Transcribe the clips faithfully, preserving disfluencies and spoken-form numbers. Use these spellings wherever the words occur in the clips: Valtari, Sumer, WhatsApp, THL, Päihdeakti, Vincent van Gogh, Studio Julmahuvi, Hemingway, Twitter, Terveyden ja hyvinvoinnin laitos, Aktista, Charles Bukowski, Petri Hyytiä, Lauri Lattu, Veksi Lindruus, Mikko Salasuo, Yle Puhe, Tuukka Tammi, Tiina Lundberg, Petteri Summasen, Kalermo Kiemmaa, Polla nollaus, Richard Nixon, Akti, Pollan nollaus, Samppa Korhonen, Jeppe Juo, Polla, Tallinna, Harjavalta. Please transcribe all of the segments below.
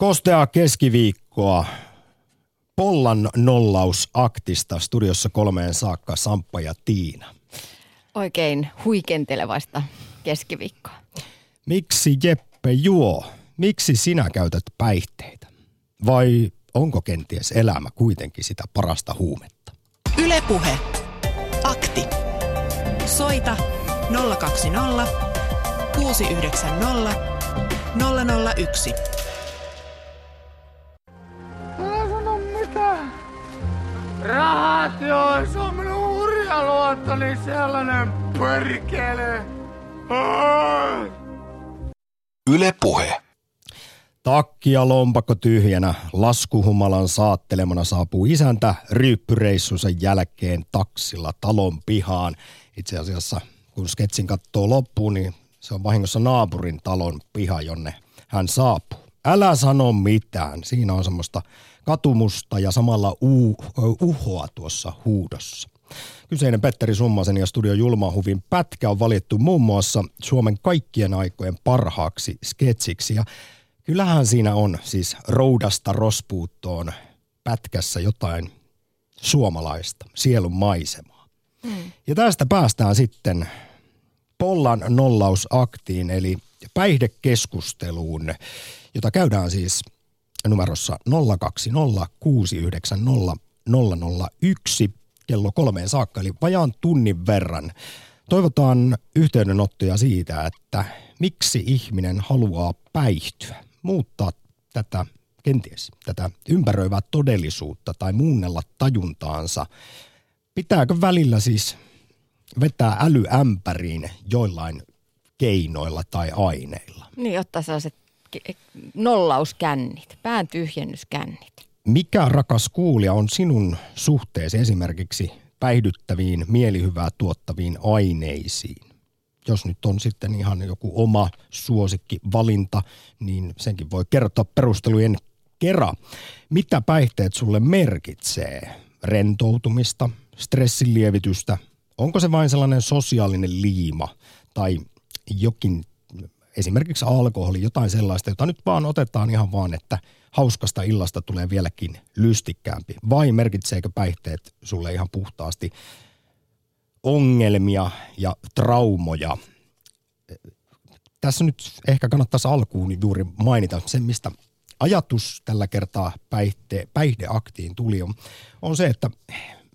Kosteaa keskiviikkoa. Pollan nollaus Aktista. Studiossa kolmeen saakka Samppa ja Tiina. Oikein huikentelevaista keskiviikkoa. Miksi Jeppe juo? Miksi sinä käytät päihteitä? Vai onko kenties elämä kuitenkin sitä parasta huumetta? Yle Puhe. Akti. Soita nolla kaksi nolla kuusi yhdeksän nolla nolla nolla yksi. Mä en sano mitään. Rahat joo, se on minun urjaluottoni sellainen perkele. Yle Puhe. Takki ja lompakko tyhjänä, laskuhumalan saattelemana saapuu isäntä ryyppyreissunsa jälkeen taksilla talon pihaan. Itse asiassa, kun sketsin kattoo loppuun, niin se on vahingossa naapurin talon piha, jonne hän saapuu. Älä sano mitään. Siinä on semmoista katumusta ja samalla u- uhoa tuossa huudossa. Kyseinen Petteri Summasen ja Studio Julmahuvin pätkä on valittu muun muassa Suomen kaikkien aikojen parhaaksi sketsiksi. Ja kyllähän siinä on siis roudasta rospuuttoon pätkässä jotain suomalaista, sielun maisemaa. Mm. Ja tästä päästään sitten Pollan nollausaktiin, eli päihdekeskusteluun, jota käydään siis numerossa nolla kaksi nolla kuusi yhdeksän nolla nolla nolla yksi kello kolmeen saakka, eli vajaan tunnin verran. Toivotaan yhteydenottoja siitä, että miksi ihminen haluaa päihtyä, muuttaa tätä, kenties tätä ympäröivää todellisuutta tai muunnella tajuntaansa. Pitääkö välillä siis vetää älyämpäriin joillain keinoilla tai aineilla? Niin, ottaa sellaiset nollauskännit, pään tyhjennyskännit. Mikä, rakas kuulija, on sinun suhteesi esimerkiksi päihdyttäviin, mielihyvää tuottaviin aineisiin? Jos nyt on sitten ihan joku oma suosikkivalinta, niin senkin voi kertoa perustelujen kera. Mitä päihteet sulle merkitsee? Rentoutumista, stressilievitystä? Onko se vain sellainen sosiaalinen liima tai jokin, esimerkiksi alkoholi, jotain sellaista, jota nyt vaan otetaan ihan vaan, että hauskasta illasta tulee vieläkin lystikkäämpi? Vai merkitseekö päihteet sulle ihan puhtaasti ongelmia ja traumoja? Tässä nyt ehkä kannattaisi alkuun juuri mainita sen, mistä ajatus tällä kertaa päihte, päihdeaktiin tuli, on, on se, että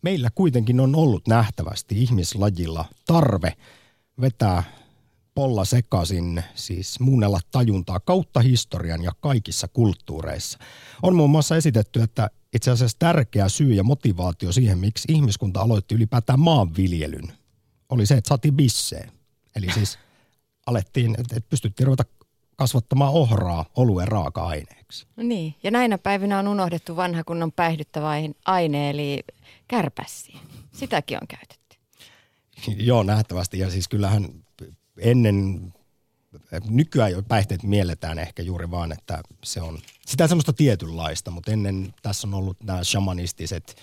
meillä kuitenkin on ollut nähtävästi ihmislajilla tarve vetää polla sekaisin, siis muunnella tajuntaa kautta historian ja kaikissa kulttuureissa. On muun muassa esitetty, että itse asiassa tärkeä syy ja motivaatio siihen, miksi ihmiskunta aloitti ylipäätään maanviljelyn, oli se, että saatiin bisseen. Eli siis alettiin, että pystyttiin ruveta kasvattamaan ohraa oluen raaka-aineeksi. No niin, ja näinä päivinä on unohdettu vanha kunnon päihdyttävä aine, eli kärpässiä. Sitäkin on käytetty. Joo, nähtävästi. Ja siis kyllähän ennen, nykyään jo päihteet mielletään ehkä juuri vaan, että se on sitä semmoista tietynlaista, mutta ennen tässä on ollut nämä shamanistiset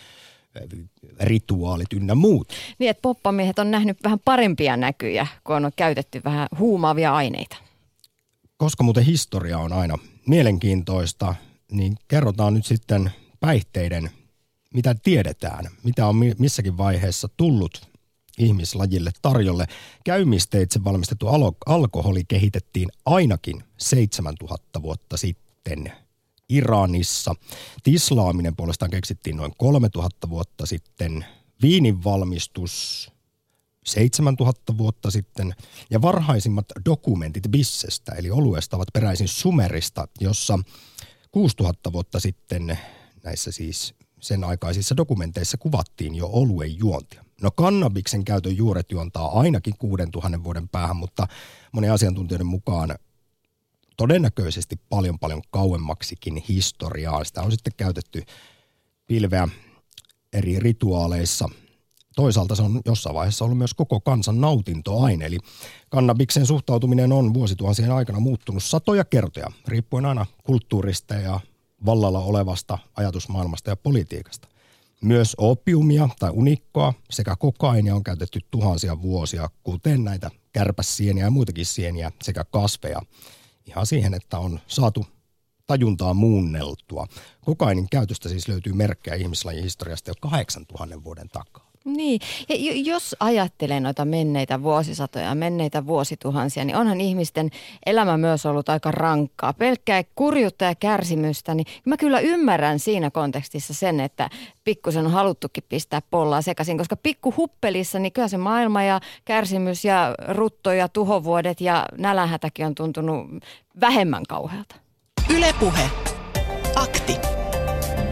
rituaalit ynnä muut. Niin, että poppamiehet on nähnyt vähän parempia näkyjä, kun on käytetty vähän huumaavia aineita. Koska muuten historia on aina mielenkiintoista, niin kerrotaan nyt sitten päihteiden, mitä tiedetään, mitä on missäkin vaiheessa tullut ihmislajille tarjolle. Käymisteitse valmistettu alkoholi kehitettiin ainakin seitsemäntuhatta vuotta sitten Iranissa. Tislaaminen puolestaan keksittiin noin kolmetuhatta vuotta sitten. Viinin valmistus seitsemäntuhatta vuotta sitten. Ja varhaisimmat dokumentit bissestä, eli oluesta, ovat peräisin Sumerista, jossa kuusituhatta vuotta sitten näissä siis sen aikaisissa dokumenteissa kuvattiin jo oluen juontia. No, kannabiksen käytön juuret juontaa ainakin kuudentuhannen vuoden päähän, mutta monen asiantuntijoiden mukaan todennäköisesti paljon paljon kauemmaksikin historiaa. Sitä on sitten käytetty pilveä eri rituaaleissa. Toisaalta se on jossain vaiheessa ollut myös koko kansan nautintoaine, eli kannabiksen suhtautuminen on vuosituhansien aikana muuttunut satoja kertoja, riippuen aina kulttuurista ja vallalla olevasta ajatusmaailmasta ja politiikasta. Myös opiumia tai unikkoa sekä kokainia on käytetty tuhansia vuosia, kuten näitä kärpässieniä ja muitakin sieniä sekä kasveja. Ihan siihen, että on saatu tajuntaa muunneltua. Kokainin käytöstä siis löytyy merkkejä ihmislajin historiasta jo kahdeksantuhannen vuoden takaa. Niin, ja jos ajattelee noita menneitä vuosisatoja, menneitä vuosituhansia, niin onhan ihmisten elämä myös ollut aika rankkaa. Pelkkää kurjuutta ja kärsimystä, niin mä kyllä ymmärrän siinä kontekstissa sen, että pikkusen on haluttukin pistää pollaa sekaisin, koska pikkuhuppelissa niin kyllä se maailma ja kärsimys ja rutto ja tuhovuodet ja nälänhätäkin on tuntunut vähemmän kauhealta. Yle Puhe. Akti.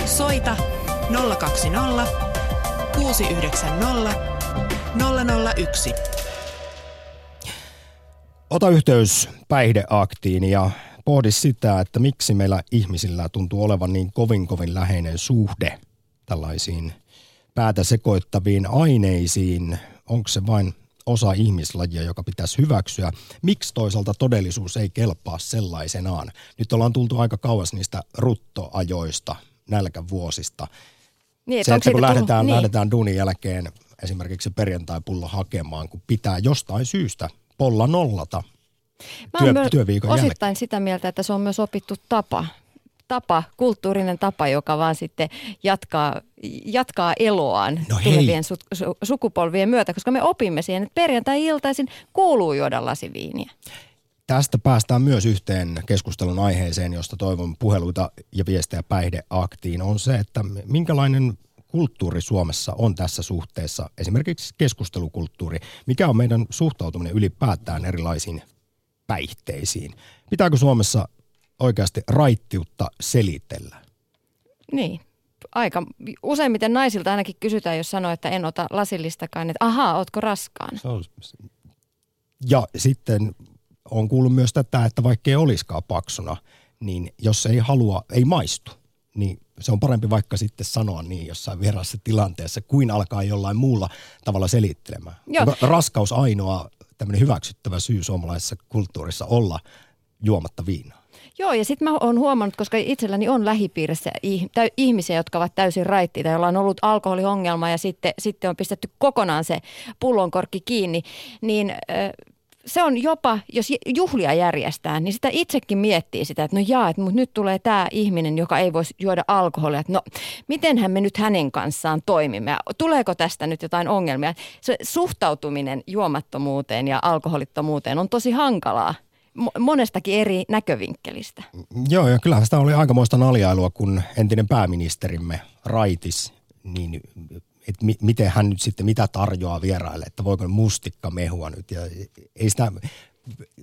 Soita nolla kaksi nolla. kuusi yhdeksän nolla nolla nolla yksi. Ota yhteys päihdeaktiin ja pohdi sitä, että miksi meillä ihmisillä tuntuu olevan niin kovin kovin läheinen suhde tällaisiin päätä sekoittaviin aineisiin. Onko se vain osa ihmislajia, joka pitäisi hyväksyä? Miksi toisaalta todellisuus ei kelpaa sellaisenaan? Nyt ollaan tultu aika kauas niistä ruttoajoista, nälkävuosista. Niin, se, että kun lähdetään, niin. lähdetään duunin jälkeen esimerkiksi perjantai-pullo hakemaan, kun pitää jostain syystä polla nollata työ, Mä työviikon jälkeen. Osittain sitä mieltä, että se on myös opittu tapa, tapa kulttuurinen tapa, joka vaan sitten jatkaa, jatkaa eloaan no tulevien su, su, sukupolvien myötä, koska me opimme siihen, että perjantai-iltaisin kuuluu juoda lasiviiniä. Tästä päästään myös yhteen keskustelun aiheeseen, josta toivon puheluita ja viestejä päihdeaktiin, on se, että minkälainen kulttuuri Suomessa on tässä suhteessa, esimerkiksi keskustelukulttuuri. Mikä on meidän suhtautuminen ylipäätään erilaisiin päihteisiin? Pitääkö Suomessa oikeasti raittiutta selitellä? Niin. Aika. Useimmiten naisilta ainakin kysytään, jos sanoo, että en ota lasillistakaan, että ahaa, ootko raskaana? Ja sitten... on kuullut myös tätä, että vaikkei olisikaan paksuna, niin jos ei halua, ei maistu, niin se on parempi vaikka sitten sanoa niin jossain vieraassa tilanteessa, kuin alkaa jollain muulla tavalla selittelemään. Joo. Raskaus ainoa tämmöinen hyväksyttävä syy suomalaisessa kulttuurissa olla juomatta viinaa. Joo, ja sitten mä oon huomannut, koska itselläni on lähipiirissä ihmisiä, jotka ovat täysin raittiita, joilla on ollut alkoholiongelma ja sitten, sitten on pistetty kokonaan se pullonkorkki kiinni, niin... Äh, Se on jopa, jos juhlia järjestää, niin sitä itsekin miettii sitä, että no jaa, että mut nyt tulee tämä ihminen, joka ei voisi juoda alkoholia. Että no, mitenhän me nyt hänen kanssaan toimimme? Tuleeko tästä nyt jotain ongelmia? Se suhtautuminen juomattomuuteen ja alkoholittomuuteen on tosi hankalaa monestakin eri näkövinkkelistä. Joo, ja kyllähän sitä oli aikamoista naljailua, kun entinen pääministerimme raitis, niin... että mi- miten hän nyt sitten, mitä tarjoaa vieraille, että voiko mustikkamehua nyt. Ja ei sitä,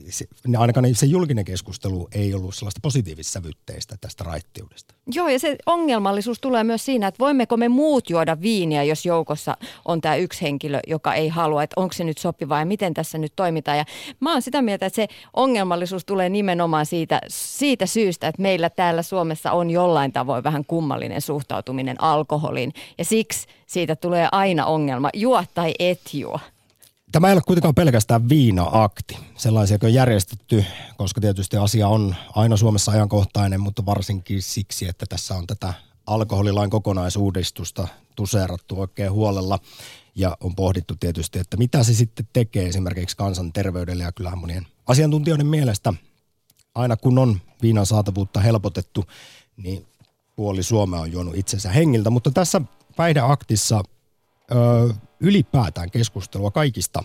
se, ainakaan se julkinen keskustelu ei ollut sellaista positiivissävytteistä tästä raittiudesta. Joo, ja se ongelmallisuus tulee myös siinä, että voimmeko me muut juoda viiniä, jos joukossa on tämä yksi henkilö, joka ei halua, että onko se nyt sopiva ja miten tässä nyt toimitaan. Ja mä oon sitä mieltä, että se ongelmallisuus tulee nimenomaan siitä, siitä syystä, että meillä täällä Suomessa on jollain tavoin vähän kummallinen suhtautuminen alkoholiin, ja siksi siitä tulee aina ongelma, juo tai et juo. Tämä ei ole kuitenkaan pelkästään viina-akti. Sellaisia on järjestetty, koska tietysti asia on aina Suomessa ajankohtainen, mutta varsinkin siksi, että tässä on tätä alkoholilain kokonaisuudistusta tuseerattu oikein huolella. Ja on pohdittu tietysti, että mitä se sitten tekee esimerkiksi kansanterveydelle ja kyllähän monien asiantuntijoiden mielestä. Aina kun on viinan saatavuutta helpotettu, niin puoli Suomea on juonut itsensä hengiltä, mutta tässä päihdeaktissa... Öö, ylipäätään keskustelua kaikista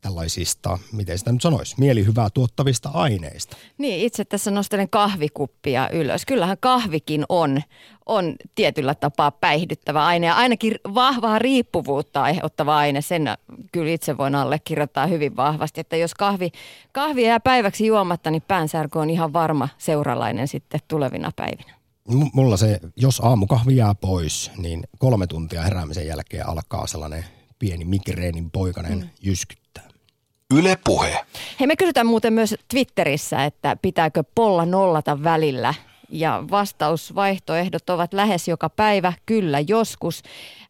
tällaisista, miten sitä nyt sanoisi, mielihyvää tuottavista aineista. Niin, itse tässä nostelen kahvikuppia ylös. Kyllähän kahvikin on, on tietyllä tapaa päihdyttävä aine ja ainakin vahvaa riippuvuutta aiheuttava aine. Sen kyllä itse voin allekirjoittaa hyvin vahvasti, että jos kahvi, kahvi jää päiväksi juomatta, niin päänsärky on ihan varma seuralainen sitten tulevina päivinä. Mulla se, jos aamukahvi jää pois, niin kolme tuntia heräämisen jälkeen alkaa sellainen pieni migreenin poikainen mm. jyskyttää. Yle Puhe. Hei, me kysytään muuten myös Twitterissä, että pitääkö polla nollata välillä. Ja vastausvaihtoehdot ovat lähes joka päivä, kyllä joskus,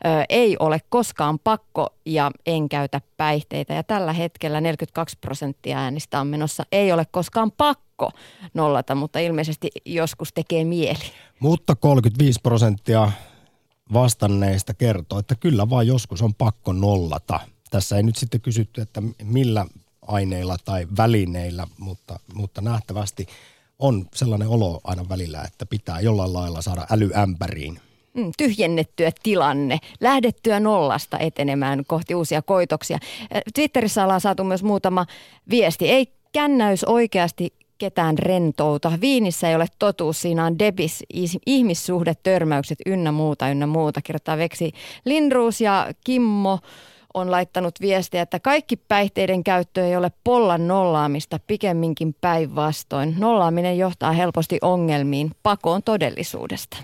ö, ei ole koskaan pakko ja en käytä päihteitä. Ja tällä hetkellä neljäkymmentäkaksi prosenttia äänistä on menossa, ei ole koskaan pakko nollata, mutta ilmeisesti joskus tekee mieli. Mutta kolmekymmentäviisi prosenttia vastanneista kertoo, että kyllä vaan joskus on pakko nollata. Tässä ei nyt sitten kysytty, että millä aineilla tai välineillä, mutta, mutta nähtävästi... on sellainen olo aina välillä, että pitää jollain lailla saada älyämpäriin. Mm, tyhjennettyä tilanne, lähdettyä nollasta etenemään kohti uusia koitoksia. Twitterissä ollaan saatu myös muutama viesti. Ei kännäys oikeasti ketään rentouta. Viinissä ei ole totuus, siinä on debis, ihmissuhde, törmäykset, ynnä muuta, ynnä muuta. Kirjoittaa Veksi Lindruus ja Kimmo on laittanut viestiä, että kaikki päihteiden käyttö ei ole pollan nollaamista, pikemminkin päinvastoin. Nollaaminen johtaa helposti ongelmiin, pakoon todellisuudesta.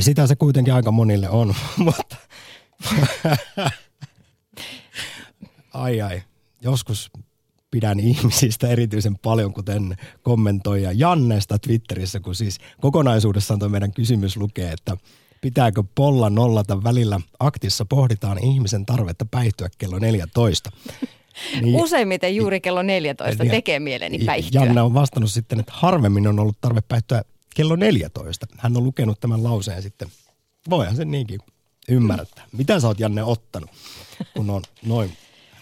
Sitä se kuitenkin aika monille on, mutta ai ai, joskus pidän ihmisistä erityisen paljon, kuten kommentoija Jannesta Twitterissä, kun siis kokonaisuudessaan tuo meidän kysymys lukee, että pitääkö polla nollata välillä. Aktissa pohditaan ihmisen tarvetta päihtyä kello neljätoista. Niin, useimmiten juuri kello neljätoista tekee mieleni päihtyä. Janna on vastannut sitten, että harvemmin on ollut tarve päihtyä kello neljätoista. Hän on lukenut tämän lauseen sitten. Voihan sen niinkin ymmärtää. Mitä sä oot, Janne, ottanut, kun on noin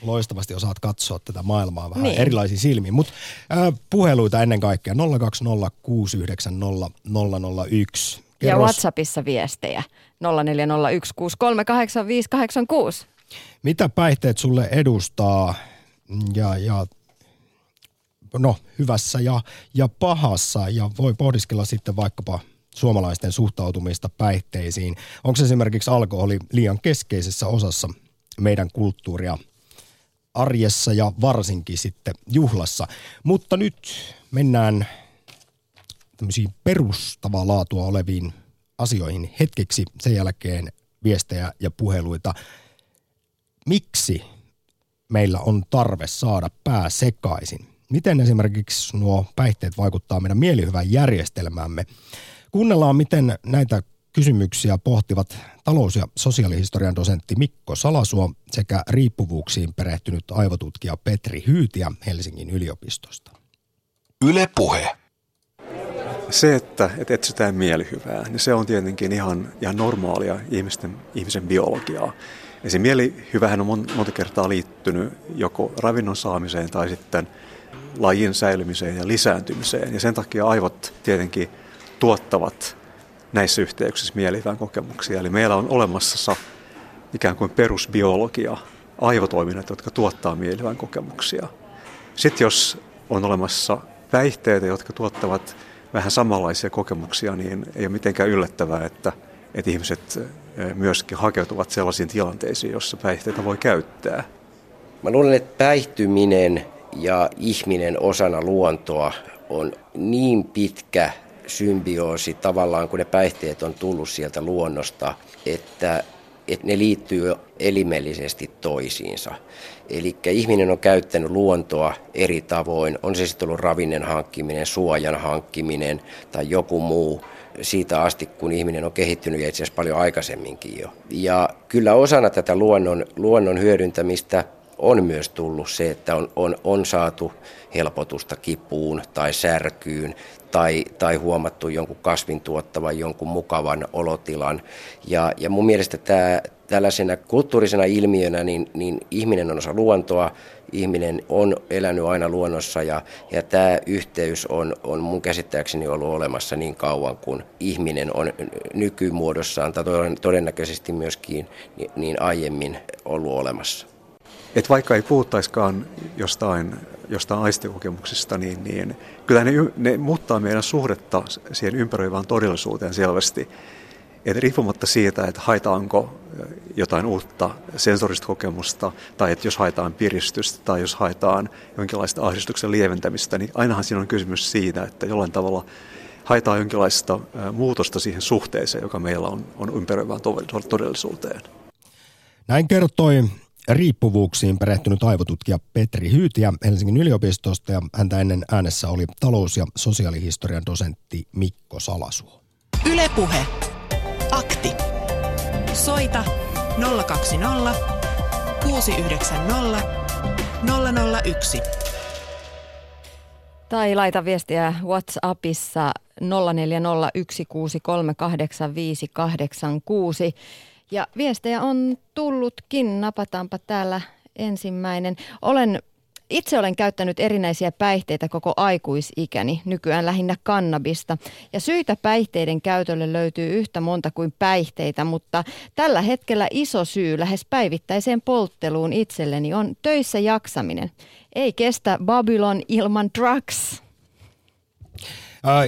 loistavasti osaat katsoa tätä maailmaa vähän niin erilaisiin silmiin. Mutta äh, puheluita ennen kaikkea nolla kaksi nolla kuusi yhdeksän nolla nolla yksi. Kerros. Ja WhatsAppissa viestejä nolla neljä nolla yksi kuusi kolme kahdeksan viisi kahdeksan kuusi. Mitä päihteet sulle edustaa ja, ja no, hyvässä ja, ja pahassa, ja voi pohdiskella sitten vaikkapa suomalaisten suhtautumista päihteisiin. Onko esimerkiksi alkoholi liian keskeisessä osassa meidän kulttuuria arjessa ja varsinkin sitten juhlassa? Mutta nyt mennään tämmöisiin perustavaa laatua oleviin asioihin hetkeksi, sen jälkeen viestejä ja puheluita. Miksi meillä on tarve saada pää sekaisin? Miten esimerkiksi nuo päihteet vaikuttaa meidän mielihyvän järjestelmäämme? Kuunnellaan, miten näitä kysymyksiä pohtivat talous- ja sosiaalihistorian dosentti Mikko Salasuo sekä riippuvuuksiin perehtynyt aivotutkija Petri Hyytiä Helsingin yliopistosta. Yle Puhe. Se, että etsitään mielihyvää, niin se on tietenkin ihan, ihan normaalia ihmisten, ihmisen biologiaa. Ja se mielihyvähän on monta kertaa liittynyt joko ravinnon saamiseen tai sitten lajin säilymiseen ja lisääntymiseen. Ja sen takia aivot tietenkin tuottavat näissä yhteyksissä mielihyvän kokemuksia. Eli meillä on olemassa ikään kuin perusbiologia, aivotoiminnat, jotka tuottaa mielihyvän kokemuksia. Sitten jos on olemassa päihteitä, jotka tuottavat vähän samanlaisia kokemuksia, niin ei ole mitenkään yllättävää, että, että ihmiset myöskin hakeutuvat sellaisiin tilanteisiin, joissa päihteitä voi käyttää. Mä luulen, että päihtyminen ja ihminen osana luontoa on niin pitkä symbioosi tavallaan, kun ne päihteet on tullut sieltä luonnosta, että, että ne liittyy elimellisesti toisiinsa. Eli ihminen on käyttänyt luontoa eri tavoin, on se sitten ollut ravinnon hankkiminen, suojan hankkiminen tai joku muu, siitä asti kun ihminen on kehittynyt ja itse asiassa paljon aikaisemminkin jo. Ja kyllä osana tätä luonnon, luonnon hyödyntämistä on myös tullut se, että on, on, on saatu helpotusta kipuun tai särkyyn tai, tai huomattu jonkun kasvin tuottavan jonkun mukavan olotilan. Ja, ja mun mielestä tämä tällaisena kulttuurisena ilmiönä, niin, niin ihminen on osa luontoa, ihminen on elänyt aina luonnossa ja, ja tämä yhteys on, on mun käsittääkseni ollut olemassa niin kauan, kun ihminen on nykymuodossaan tai todennäköisesti myöskin niin, niin aiemmin ollut olemassa. Et vaikka ei puhuttaisikaan jostain, jostain aistikokemuksista, niin, niin kyllä ne, ne muuttaa meidän suhdetta siihen ympäröivään todellisuuteen selvästi. Et riippumatta siitä, että haetaanko jotain uutta sensorista kokemusta, tai että jos haetaan piristystä, tai jos haetaan jonkinlaista ahdistuksen lieventämistä, niin ainahan siinä on kysymys siitä, että jollain tavalla haetaan jonkinlaista muutosta siihen suhteeseen, joka meillä on, on ympäröivään todellisuuteen. Näin kertoi riippuvuuksiin perehtynyt aivotutkija Petri Hyytiä Helsingin yliopistosta, ja häntä ennen äänessä oli talous- ja sosiaalihistorian dosentti Mikko Salasuo. Yle Puhe. Akti. Soita nolla kaksi nolla kuusi yhdeksän nolla nolla nolla yksi. Tai laita viestiä WhatsAppissa nolla neljä nolla yksi kuusi kolme kahdeksan viisi kahdeksan kuusi. Ja viestejä on tullutkin, napataanpa täällä ensimmäinen. Olen Itse olen käyttänyt erinäisiä päihteitä koko aikuisikäni, nykyään lähinnä kannabista. Ja syitä päihteiden käytölle löytyy yhtä monta kuin päihteitä, mutta tällä hetkellä iso syy lähes päivittäiseen poltteluun itselleni on töissä jaksaminen. Ei kestä Babylon ilman drugs.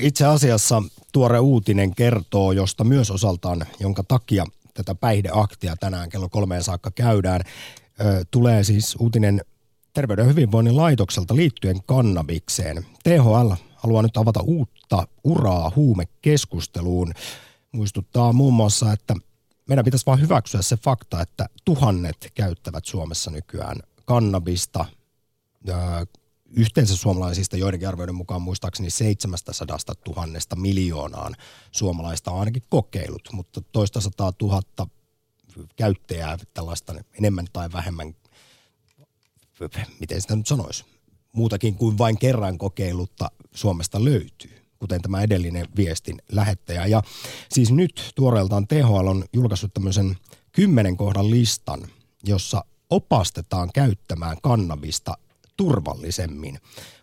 Itse asiassa tuore uutinen kertoo, josta myös osaltaan, jonka takia tätä päihdeaktia tänään kello kolmeen saakka käydään. Tulee siis uutinen Terveyden ja hyvinvoinnin laitokselta liittyen kannabikseen. T H L haluaa nyt avata uutta uraa huumekeskusteluun. Muistuttaa muun muassa, että meidän pitäisi vaan hyväksyä se fakta, että tuhannet käyttävät Suomessa nykyään kannabista. Yhteensä suomalaisista joidenkin arvioiden mukaan muistaakseni seitsemästäsadastatuhannesta miljoonaan suomalaista on ainakin kokeilut, mutta toista sataa tuhatta käyttäjää tällaista enemmän tai vähemmän, miten sitä nyt sanoisi, muutakin kuin vain kerran kokeilutta Suomesta löytyy, kuten tämä edellinen viestin lähettäjä. Ja siis nyt tuoreeltaan T H L on julkaissut tämmöisen kymmenen kohdan listan, jossa opastetaan käyttämään kannabista turvallisemmin.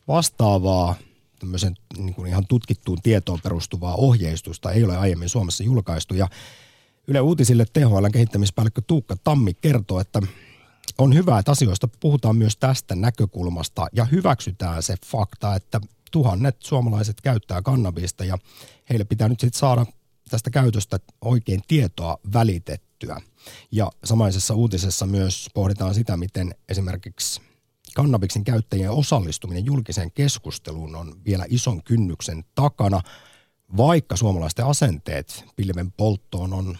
Vastaavaa tämmöisen niin kuin ihan tutkittuun tietoon perustuvaa ohjeistusta ei ole aiemmin Suomessa julkaistu. Ja Yle Uutisille T H L:n kehittämispäällikkö Tuukka Tammi kertoo, että on hyvä, että asioista puhutaan myös tästä näkökulmasta ja hyväksytään se fakta, että tuhannet suomalaiset käyttää kannabista ja heille pitää nyt sitten saada tästä käytöstä oikein tietoa välitettyä. Ja samaisessa uutisessa myös pohditaan sitä, miten esimerkiksi kannabiksen käyttäjien osallistuminen julkiseen keskusteluun on vielä ison kynnyksen takana, vaikka suomalaisten asenteet pilven polttoon on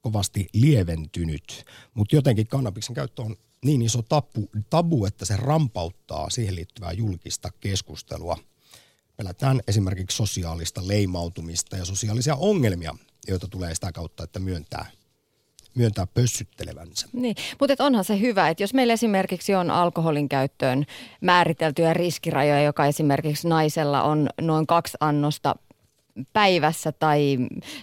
kovasti lieventynyt. Mutta jotenkin kannabiksen käyttö on niin iso tabu, tabu, että se rampauttaa siihen liittyvää julkista keskustelua. Pelätään esimerkiksi sosiaalista leimautumista ja sosiaalisia ongelmia, joita tulee sitä kautta, että myöntää. myöntää pössyttelevänsä. Niin, mutta onhan se hyvä, että jos meillä esimerkiksi on alkoholin käyttöön määriteltyjä riskirajoja, joka esimerkiksi naisella on noin kaksi annosta päivässä tai,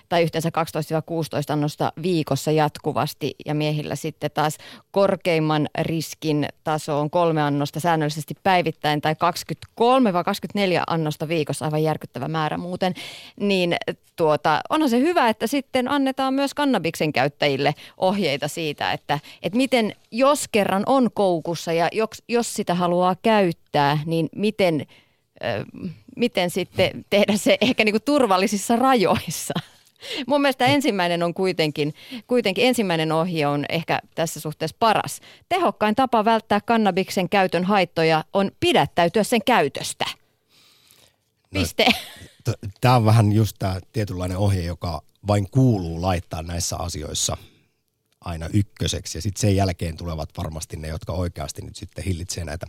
tai yhteensä kaksitoista kuusitoista annosta viikossa jatkuvasti ja miehillä sitten taas korkeimman riskin taso on kolme annosta säännöllisesti päivittäin tai kaksikymmentäkolme kaksikymmentäneljä annosta viikossa, aivan järkyttävä määrä muuten, niin tuota, onhan se hyvä, että sitten annetaan myös kannabiksen käyttäjille ohjeita siitä, että, että miten jos kerran on koukussa ja jos, jos sitä haluaa käyttää, niin miten miten sitten tehdä se ehkä niin kuin turvallisissa rajoissa. Mun mielestä ensimmäinen on kuitenkin, kuitenkin, ensimmäinen ohje on ehkä tässä suhteessa paras. Tehokkain tapa välttää kannabiksen käytön haittoja on pidättäytyä sen käytöstä. Piste. No, tämä on vähän just tämä tietynlainen ohje, joka vain kuuluu laittaa näissä asioissa aina ykköseksi. Ja sitten sen jälkeen tulevat varmasti ne, jotka oikeasti nyt sitten hillitsee näitä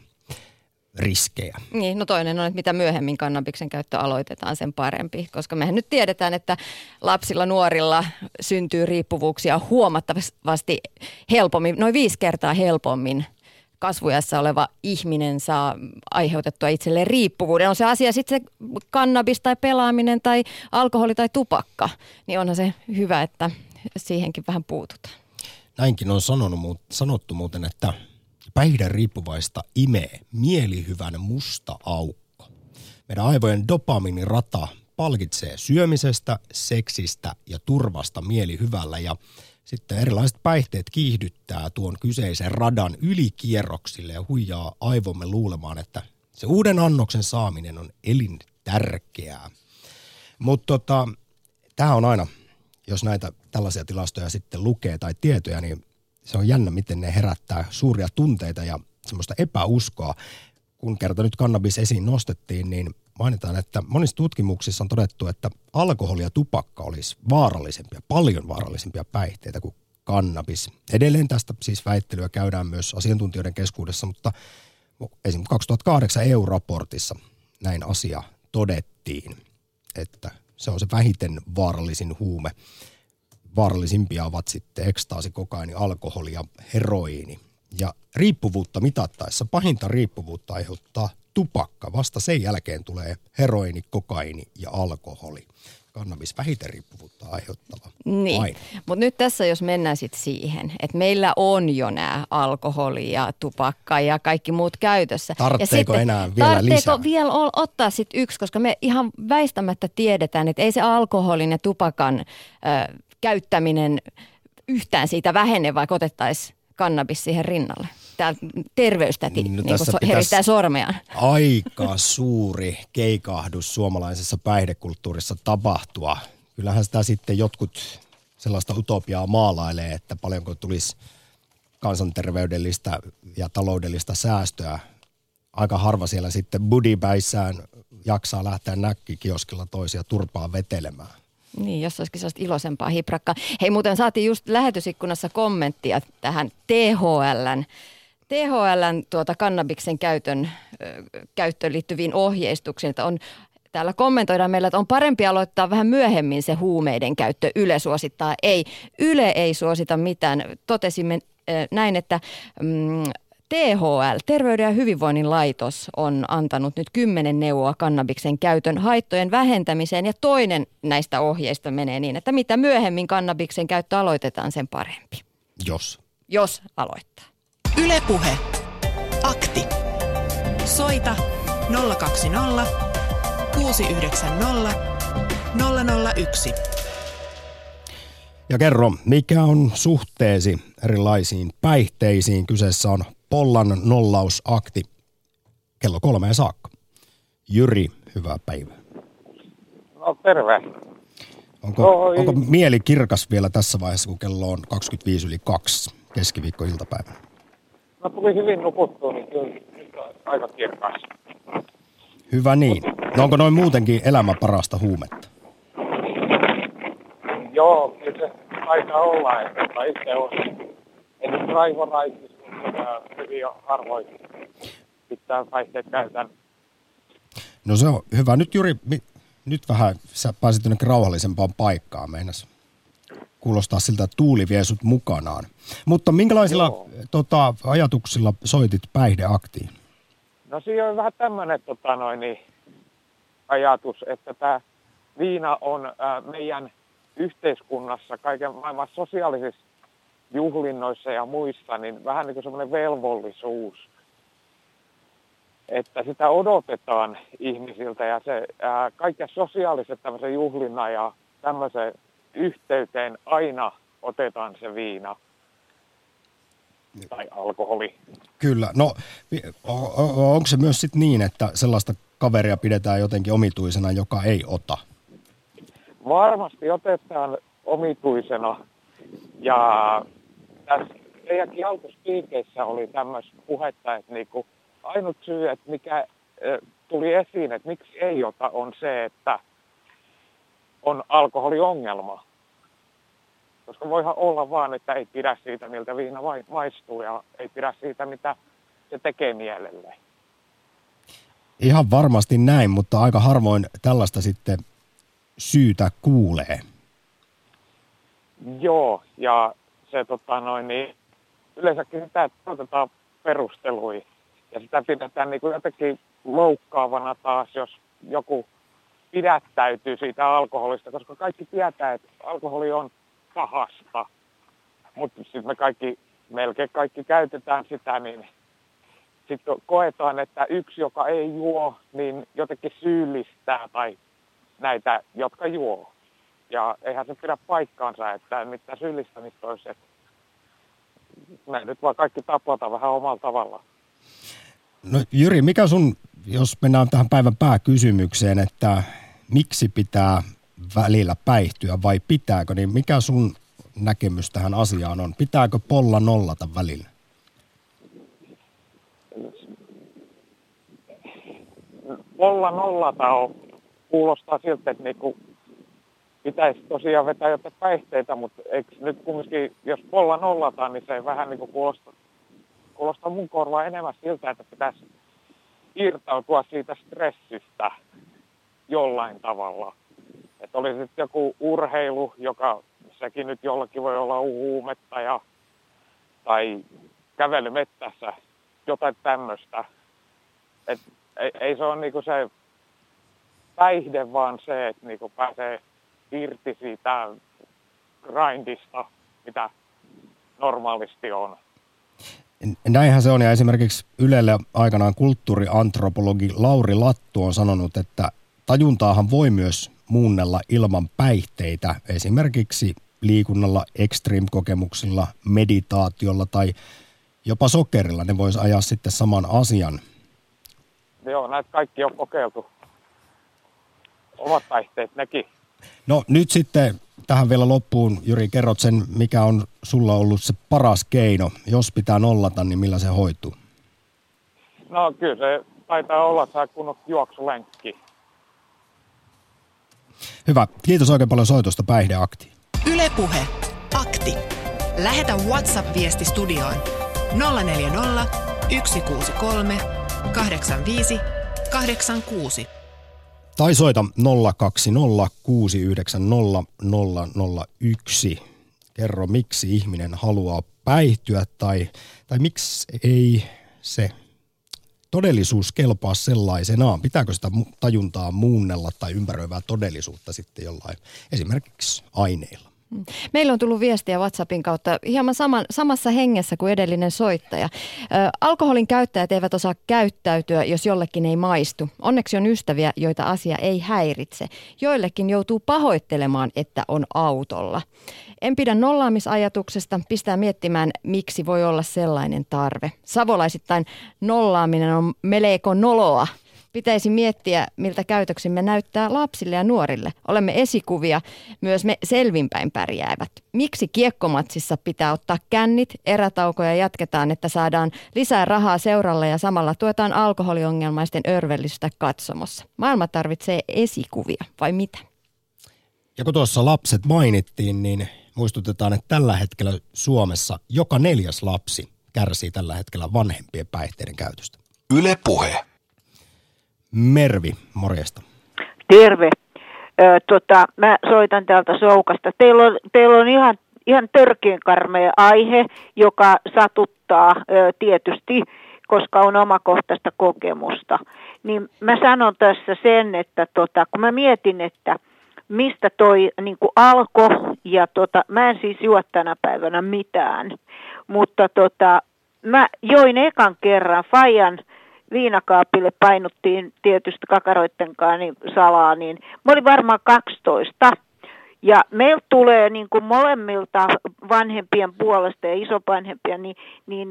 riskejä. Niin, no toinen on, että mitä myöhemmin kannabiksen käyttö aloitetaan, sen parempi, koska mehän nyt tiedetään, että lapsilla, nuorilla syntyy riippuvuuksia huomattavasti helpommin, noin viisi kertaa helpommin kasvujassa oleva ihminen saa aiheutettua itselleen riippuvuuden. On se asia sitten se kannabis tai pelaaminen tai alkoholi tai tupakka, niin onhan se hyvä, että siihenkin vähän puututaan. Näinkin on sanonut, sanottu muuten, että päihden riippuvaista imee mielihyvän musta aukko. Meidän aivojen dopamiinirata palkitsee syömisestä, seksistä ja turvasta mielihyvällä ja sitten erilaiset päihteet kiihdyttää tuon kyseisen radan ylikierroksille ja huijaa aivomme luulemaan, että se uuden annoksen saaminen on elintärkeää. Mutta tota, tämä on aina, jos näitä tällaisia tilastoja sitten lukee tai tietoja, niin se on jännä, miten ne herättää suuria tunteita ja semmoista epäuskoa. Kun kerta nyt kannabis esiin nostettiin, niin mainitaan, että monissa tutkimuksissa on todettu, että alkoholi ja tupakka olisi vaarallisempia, paljon vaarallisempia päihteitä kuin kannabis. Edelleen tästä siis väittelyä käydään myös asiantuntijoiden keskuudessa, mutta esimerkiksi kaksituhattakahdeksan E U-raportissa näin asia todettiin, että se on se vähiten vaarallisin huume. Vaarallisimpia ovat sitten ekstaasi, kokaini, alkoholi ja heroiini. Ja riippuvuutta mitattaessa pahinta riippuvuutta aiheuttaa tupakka. Vasta sen jälkeen tulee heroini, kokaini ja alkoholi. Kannabis vähiten riippuvuutta aiheuttava. Niin, mutta nyt tässä jos mennään sitten siihen, että meillä on jo nämä alkoholi ja tupakka ja kaikki muut käytössä. Tartteeko enää vielä lisää? Tartteeko vielä ottaa sitten yksi, koska me ihan väistämättä tiedetään, että ei se alkoholin ja tupakan ö, käyttäminen yhtään siitä vähene, vaikka otettaisiin kannabis siihen rinnalle. Tämä terveystäti no, niin so, herittää sormeaan. Aika suuri keikahdus suomalaisessa päihdekulttuurissa tapahtua. Kyllähän sitä sitten jotkut sellaista utopiaa maalailee, että paljonko tulisi kansanterveydellistä ja taloudellista säästöä. Aika harva siellä sitten budipäissään jaksaa lähteä näkkikioskilla toisia turpaa vetelemään. Niin, jos olisikin sellaista iloisempaa hiprakkaa. Hei, muuten saatiin just lähetysikkunassa kommenttia tähän T H L:n T H L:n tuota kannabiksen käytön, käyttöön liittyviin ohjeistuksiin, että on, täällä kommentoidaan meillä, että on parempi aloittaa vähän myöhemmin se huumeiden käyttö. Yle suosittaa ei. Yle ei suosita mitään. Totesimme näin, että mm, T H L, Terveyden ja hyvinvoinnin laitos, on antanut nyt kymmenen neuvoa kannabiksen käytön haittojen vähentämiseen. Ja toinen näistä ohjeista menee niin, että mitä myöhemmin kannabiksen käyttö aloitetaan, sen parempi. Jos. Jos aloittaa. Yle Puhe. Akti. Soita nolla kaksi nolla kuusi yhdeksän nolla nolla nolla yksi. Ja kerro, mikä on suhteesi erilaisiin päihteisiin? Kyseessä on Pollan nollausakti kello kolmeen saakka. Jyri, hyvää päivää. No terve. Onko, onko mieli kirkas vielä tässä vaiheessa, kun kello on kaksikymmentäviisi yli kaksi keskiviikkoiltapäivänä? No tuli hyvin nukuttua, niin kyllä nyt on aika kirkas. Hyvä niin. No onko noin muutenkin elämä parasta huumetta? Joo, kyllä se aika ollaan, että itse on. En nyt raivoraisi. Hyvin harvoin pitää päihteet käytän. No se on hyvä. Nyt Juri, nyt vähän sä pääsit jonnekin rauhallisempaan paikkaan, meinas kuulostaa siltä, että tuuli vie sut mukanaan. Mutta minkälaisilla tota, ajatuksilla soitit päihdeaktiin? No siinä on vähän tämmöinen tota, noin, niin, ajatus, että tämä viina on ää, meidän yhteiskunnassa kaiken maailman sosiaalisissa juhlinnoissa ja muissa, niin vähän niin kuin semmoinen velvollisuus, että sitä odotetaan ihmisiltä ja se ää, kaikki sosiaaliset tämmöisen juhlinnan ja tämmöisen yhteyteen aina otetaan se viina tai alkoholi. Kyllä, no onko se myös sitten niin, että sellaista kaveria pidetään jotenkin omituisena, joka ei ota? Varmasti otetaan omituisena ja tässä teidänkin alkuspiikeissä oli tämmöistä puhetta, että niinku ainut syy, että mikä tuli esiin, että miksi ei ota, on se, että on alkoholiongelma. Koska voihan olla vaan, että ei pidä siitä, miltä viina maistuu ja ei pidä siitä, mitä se tekee mielelle. Ihan varmasti näin, mutta aika harvoin tällaista sitten syytä kuulee. Joo, ja se tota noin, niin yleensäkin sitä otetaan perusteluihin ja sitä pidetään niin kuin jotenkin loukkaavana taas, jos joku pidättäytyy siitä alkoholista, koska kaikki tietää, että alkoholi on pahasta, mutta sitten me kaikki, melkein kaikki käytetään sitä, niin sitten koetaan, että yksi, joka ei juo, niin jotenkin syyllistää tai näitä, jotka juo. Ja eihän se pidä paikkaansa, että mitään syyllistämistä olisi. Me nyt vaan kaikki tapataan vähän omalla tavallaan. No Jyri, mikä sun, jos mennään tähän päivän pääkysymykseen, että miksi pitää välillä päihtyä vai pitääkö, niin mikä sun näkemys tähän asiaan on? Pitääkö Polla nollata välillä? Polla nollata on, kuulostaa siltä, että niinku pitäisi tosiaan vetää jotain päihteitä, mutta eikö nyt kumminkin, jos Polla nollataan, niin se ei vähän niin kuin kuulostaa, kuulostaa mun korvaa enemmän siltä, että pitäisi irtautua siitä stressistä jollain tavalla. Että oli sitten joku urheilu, joka sekin nyt jollakin voi olla huumetta ja, tai kävely mettässä, jotain tämmöistä. Että ei, ei se ole niinku se päihde, vaan se, että niinku pääsee irti siitä grindista, mitä normaalisti on. Näinhän se on, ja esimerkiksi Ylelle aikanaan kulttuuriantropologi Lauri Lattu on sanonut, että tajuntaahan voi myös muunnella ilman päihteitä, esimerkiksi liikunnalla, extreme-kokemuksilla, meditaatiolla tai jopa sokerilla. Ne voisi ajaa sitten saman asian. Joo, näitä kaikki on kokeiltu. Ovat päihteet nekin. No nyt sitten tähän vielä loppuun, Jyri, kerrot sen, mikä on sulla ollut se paras keino. Jos pitää nollata, niin millä se hoituu? No kyllä se taitaa olla, että saa kunnon juoksulenkki. Hyvä. Kiitos oikein paljon soitosta Päihdeaktiin. Yle Puhe. Akti. Lähetä WhatsApp-viesti studioon nolla neljä nolla, yksi kuusi kolme, kahdeksan viisi, kahdeksan kuusi. Tai soita nolla kaksi nolla, kuusi yhdeksän nolla, nolla nolla yksi. Kerro, miksi ihminen haluaa päihtyä tai, tai miksi ei se todellisuus kelpaa sellaisenaan. Pitääkö sitä tajuntaa muunnella tai ympäröivää todellisuutta sitten jollain, esimerkiksi aineilla? Meillä on tullut viestiä WhatsAppin kautta hieman saman, samassa hengessä kuin edellinen soittaja. Ö, alkoholin käyttäjät eivät osaa käyttäytyä, jos jollekin ei maistu. Onneksi on ystäviä, joita asia ei häiritse. Joillekin joutuu pahoittelemaan, että on autolla. En pidä nollaamisajatuksesta. Pistää miettimään, miksi voi olla sellainen tarve. Savolaisittain nollaaminen on meleeko noloa. Pitäisi miettiä, miltä käytöksemme näyttää lapsille ja nuorille. Olemme esikuvia, myös me selvinpäin pärjäävät. Miksi kiekkomatsissa pitää ottaa kännit, erätaukoja jatketaan, että saadaan lisää rahaa seuralle ja samalla tuetaan alkoholiongelmaisten örvellystä katsomossa? Maailma tarvitsee esikuvia, vai mitä? Ja kun tuossa lapset mainittiin, niin muistutetaan, että tällä hetkellä Suomessa joka neljäs lapsi kärsii tällä hetkellä vanhempien päihteiden käytöstä. Yle Puhe. Mervi, morjesta. Terve. Ö, tota, mä soitan täältä Soukasta. Teillä on, teillä on ihan, ihan törkeän karmea aihe, joka satuttaa ö, tietysti, koska on omakohtaista kokemusta. Niin mä sanon tässä sen, että tota, kun mä mietin, että mistä toi niin kuin alko, ja tota, mä en siis juo tänä päivänä mitään, mutta tota, mä join ekan kerran Fajan viinakaapille, painuttiin tietysti kakaroittenkaan niin salaa, niin mä olin varmaan kaksitoista. Ja meiltä tulee niin kuin molemmilta vanhempien puolesta ja isovanhempia, niin, niin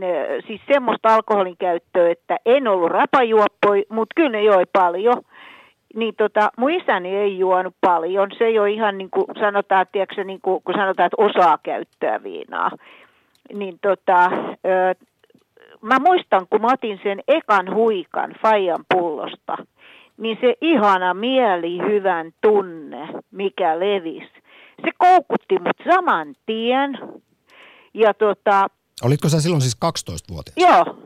siis semmoista alkoholin käyttöä, että en ollut rapajuoppoi, mutta kyllä ne joi paljon. Niin tota, mun isäni ei juonut paljon. Se ei ole ihan niin kuin sanotaan, tiedätkö, niin kuin, kun sanotaan, että osaa käyttää viinaa. Niin tota... Ö, Mä muistan, kun mä otin sen ekan huikan Fajan pullosta, niin se ihana mielihyvän tunne, mikä levisi, se koukutti mut saman tien. Ja tota, olitko sä silloin siis kaksitoistavuotias? Joo.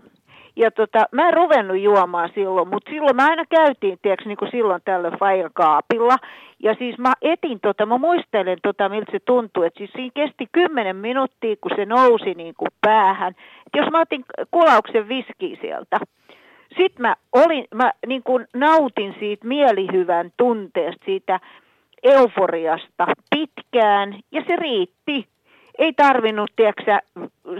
Ja tota, mä en ruvennut juomaan silloin, mutta silloin mä aina käytiin, tiedätkö, niin kuin silloin tällöin Fajan kaapilla. Ja siis mä etin tota, mä muistelen tota, miltä se tuntui, että siis siinä kesti kymmenen minuuttia, kun se nousi niin kuin päähän. Et jos mä otin kulauksen viskiä sieltä, sit mä, olin, mä niin kuin nautin siitä mielihyvän tunteesta, siitä euforiasta pitkään, ja se riitti. Ei tarvinnut, tiedäksä,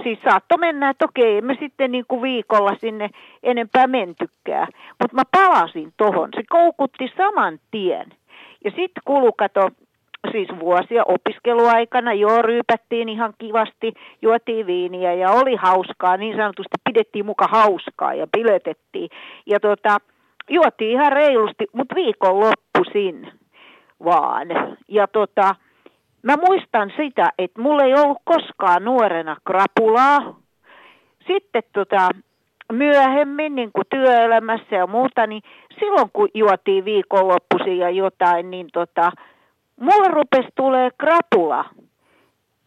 siis saattoi mennä, että okei, emme sitten niin kuin viikolla sinne enempää mentykään. Mutta mä palasin tohon, se koukutti saman tien. Ja sitten kulukato, siis vuosia opiskeluaikana, joo, ryypättiin ihan kivasti, juotiin viiniä ja oli hauskaa, niin sanotusti pidettiin muka hauskaa ja piletettiin. Ja tota, juotiin ihan reilusti, mutta viikonloppuisin vaan. Ja tota... Mä muistan sitä, että mulla ei ollut koskaan nuorena krapulaa. Sitten tota, myöhemmin niin kuin työelämässä ja muuta, niin silloin kun juotiin viikonloppuisin ja jotain, niin tota, mulla rupesi tulee krapula.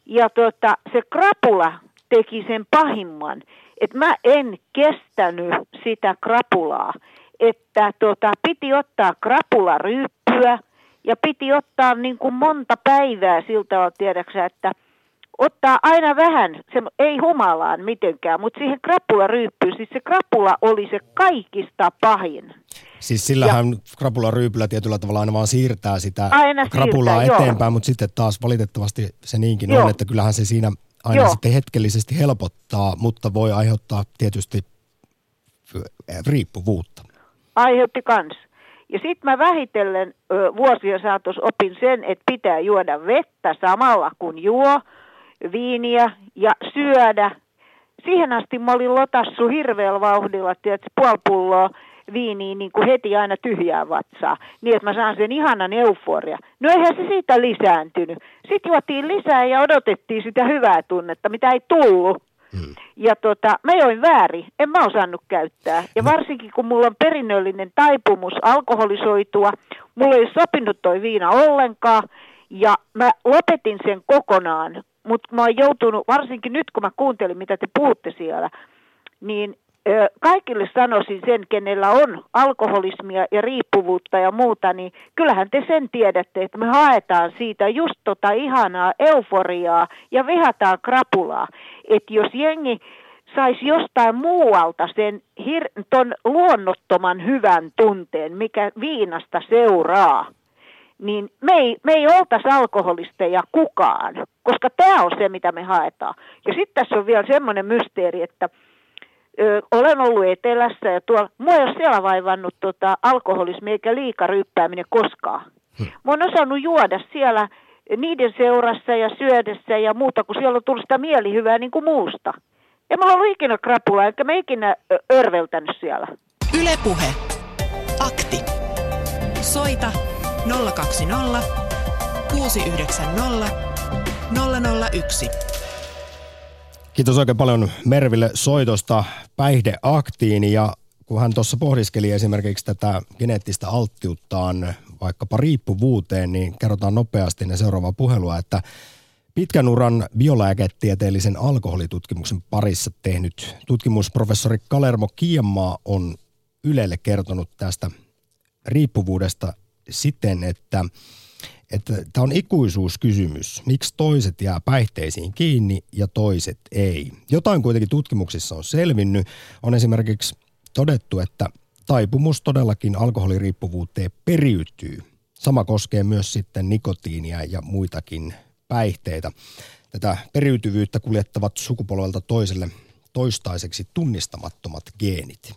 Ja tota, se krapula teki sen pahimman, että mä en kestänyt sitä krapulaa. Että tota, piti ottaa krapularyyppyä. Ja piti ottaa niin kuin monta päivää siltä tavalla, tiedäksä, että ottaa aina vähän, se ei humalaan mitenkään, mutta siihen krapularyyppyyn, siis se krapula oli se kaikista pahin. Siis sillähän krapularyypylä tietyllä tavalla aina vaan siirtää sitä aina krapulaa siirtää, eteenpäin, joo. Mutta sitten taas valitettavasti se niinkin joo. on, että kyllähän se siinä aina joo. sitten hetkellisesti helpottaa, mutta voi aiheuttaa tietysti riippuvuutta. Aiheutti kans. Ja sitten mä vähitellen vuosien saatossa opin sen, että pitää juoda vettä samalla kun juo viiniä ja syödä. Siihen asti mä olin lotassu hirveällä vauhdilla, tiedätkö, puoli pulloa viiniä niin kuin heti aina tyhjää vatsaa, niin että mä saan sen ihanan euforia. No eihän se siitä lisääntynyt. Sitten juotiin lisää ja odotettiin sitä hyvää tunnetta, mitä ei tullut. Hmm. Ja tota, mä join väärin, en mä osannut käyttää. Ja varsinkin kun mulla on perinnöllinen taipumus alkoholisoitua, mulla ei sopinut toi viina ollenkaan ja mä lopetin sen kokonaan. Mutta mä oon joutunut, varsinkin nyt kun mä kuuntelin, mitä te puhutte siellä, niin ö, kaikille sanoisin sen, kenellä on alkoholismia ja riippuvuutta ja muuta, niin kyllähän te sen tiedätte, että me haetaan siitä just tota ihanaa euforiaa ja vihataan krapulaa. Että jos jengi saisi jostain muualta sen hir- ton luonnottoman hyvän tunteen, mikä viinasta seuraa, niin me ei, me ei oltaisi alkoholisteja kukaan, koska tämä on se, mitä me haetaan. Ja sitten tässä on vielä semmoinen mysteeri, että ö, olen ollut etelässä ja tuolla, mua ei ole siellä vaivannut tota, alkoholismi eikä liikaryyppääminen koskaan. Hmm. Mä oon osannut juoda siellä niiden seurassa ja syödessä ja muuta, kun siellä on tullut sitä mielihyvää niin kuin muusta. Ja mä oon ollut ikinä krapulaa, enkä mä ikinä ö, örveltänyt siellä. Yle Puhe. Akti. Soita nolla kaksi nolla kuusi yhdeksän nolla nolla nolla yksi. Kiitos oikein paljon Merville soitosta päihdeaktiin, ja kun hän tuossa pohdiskeli esimerkiksi tätä geneettistä alttiuttaan vaikkapa riippuvuuteen, niin kerrotaan nopeasti ne seuraavaa puhelua, että pitkän uran biolääketieteellisen alkoholitutkimuksen parissa tehnyt tutkimusprofessori Kalermo Kiemmaa on Ylelle kertonut tästä riippuvuudesta siten, että tämä on ikuisuuskysymys. Miksi toiset jää päihteisiin kiinni ja toiset ei? Jotain kuitenkin tutkimuksissa on selvinnyt. On esimerkiksi todettu, että taipumus todellakin alkoholiriippuvuuteen periytyy. Sama koskee myös sitten nikotiinia ja muitakin päihteitä. Tätä periytyvyyttä kuljettavat sukupolvelta toiselle toistaiseksi tunnistamattomat geenit.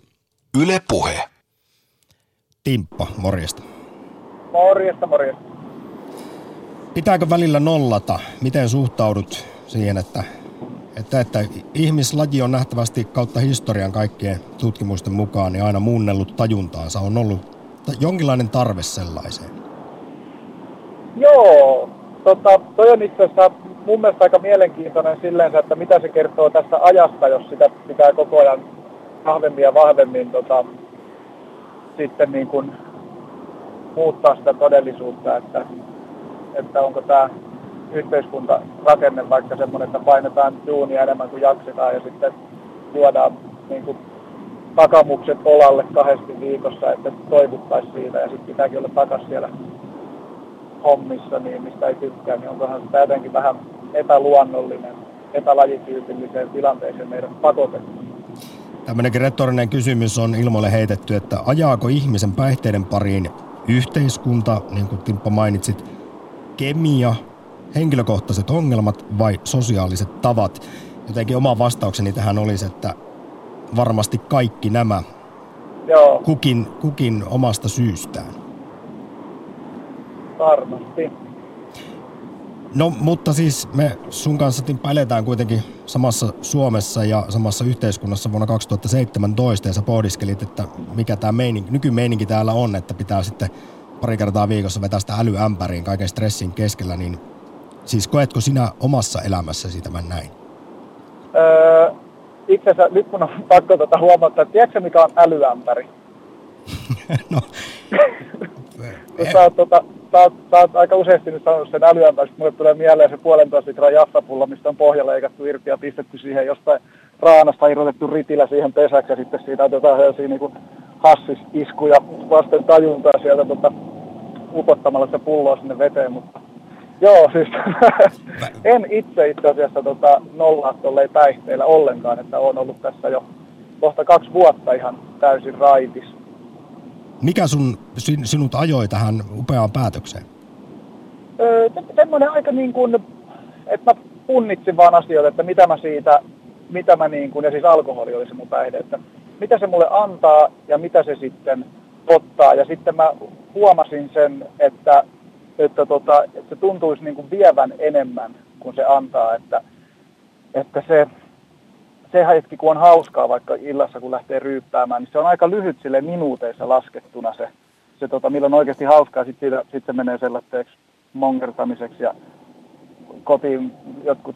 Yle Puhe. Timppa, morjesta. Morjesta, morjesta. Pitääkö välillä nollata? Miten suhtaudut siihen, että, että, että ihmislaji on nähtävästi kautta historian kaikkien tutkimusten mukaan niin aina muunnellut tajuntaansa? On ollut jonkinlainen tarve sellaiseen. Joo, tota, toi on itse asiassa mun mielestä aika mielenkiintoinen silleen, että mitä se kertoo tästä ajasta, jos sitä pitää koko ajan vahvemmin ja vahvemmin tota, sitten niin kuin muuttaa sitä todellisuutta, että, että onko tämä yhteiskuntarakenne vaikka semmoinen, että painetaan duunia enemmän kuin jaksetaan ja sitten juodaan niin kuin takamukset olalle kahdesti viikossa, että toivuttaisiin siitä ja sitten pitääkin olla takas siellä hommissa, niin mistä ei tykkää, niin onkohan sitä jotenkin vähän epäluonnollinen, epälajityypilliseen tilanteeseen meidän pakotettu. Tämmöinenkin retorinen kysymys on ilmoille heitetty, että ajaako ihmisen päihteiden pariin yhteiskunta, niin kuin Timppa mainitsit, kemia, henkilökohtaiset ongelmat vai sosiaaliset tavat? Jotenkin oma vastaukseni tähän olisi, että varmasti kaikki nämä Joo. Kukin, kukin omasta syystään. Varmasti. No, mutta siis me sun kanssa, Timppa, eletään kuitenkin samassa Suomessa ja samassa yhteiskunnassa vuonna kaksituhattaseitsemäntoista, ja sä pohdiskelit, että mikä tämä meininki, nykymeininki täällä on, että pitää sitten pari kertaa viikossa vetää sitä älyämpäriin kaiken stressin keskellä, niin siis koetko sinä omassa elämässäsi tämän näin? Öö, itse asiassa nyt mun on pakko tuota huomata, että tiedätkö mikä on älyämpäri? No... Sä oot, tota, sä, oot, sä oot aika useasti nyt sanonut sen älyämpää, että mulle tulee mieleen se puolentoista litran jaffapulla, mistä on pohja leikattu irti ja pistetty siihen jostain raanasta, irrotettu ritillä siihen pesäksi ja sitten siitä otetaan sellaisia niin hassisiskuja vasten tajuntaa sieltä tota, upottamalla se pulloa sinne veteen, mutta joo siis en itse itse asiassa tota, nollaa tollei päihteillä ollenkaan, että on ollut tässä jo kohta kaksi vuotta ihan täysin raitis. Mikä sun, sin, sinut ajoi tähän upeaan päätökseen? Öö, semmoinen aika niin kuin, että mä punnitsin vaan asioita, että mitä mä siitä, mitä mä niin kuin, ja siis alkoholi oli se mun päihde, että mitä se mulle antaa ja mitä se sitten ottaa. Ja sitten mä huomasin sen, että, että, tota, että se tuntuisi niin kuin vievän enemmän kuin se antaa, että, että se... Se hetki, kun on hauskaa vaikka illassa, kun lähtee ryyppäämään, niin se on aika lyhyt sille minuuteissa laskettuna se, se tota, milloin on oikeasti hauskaa. Sitten sit se menee sellaiseksi mongertamiseksi ja kotiin jotkut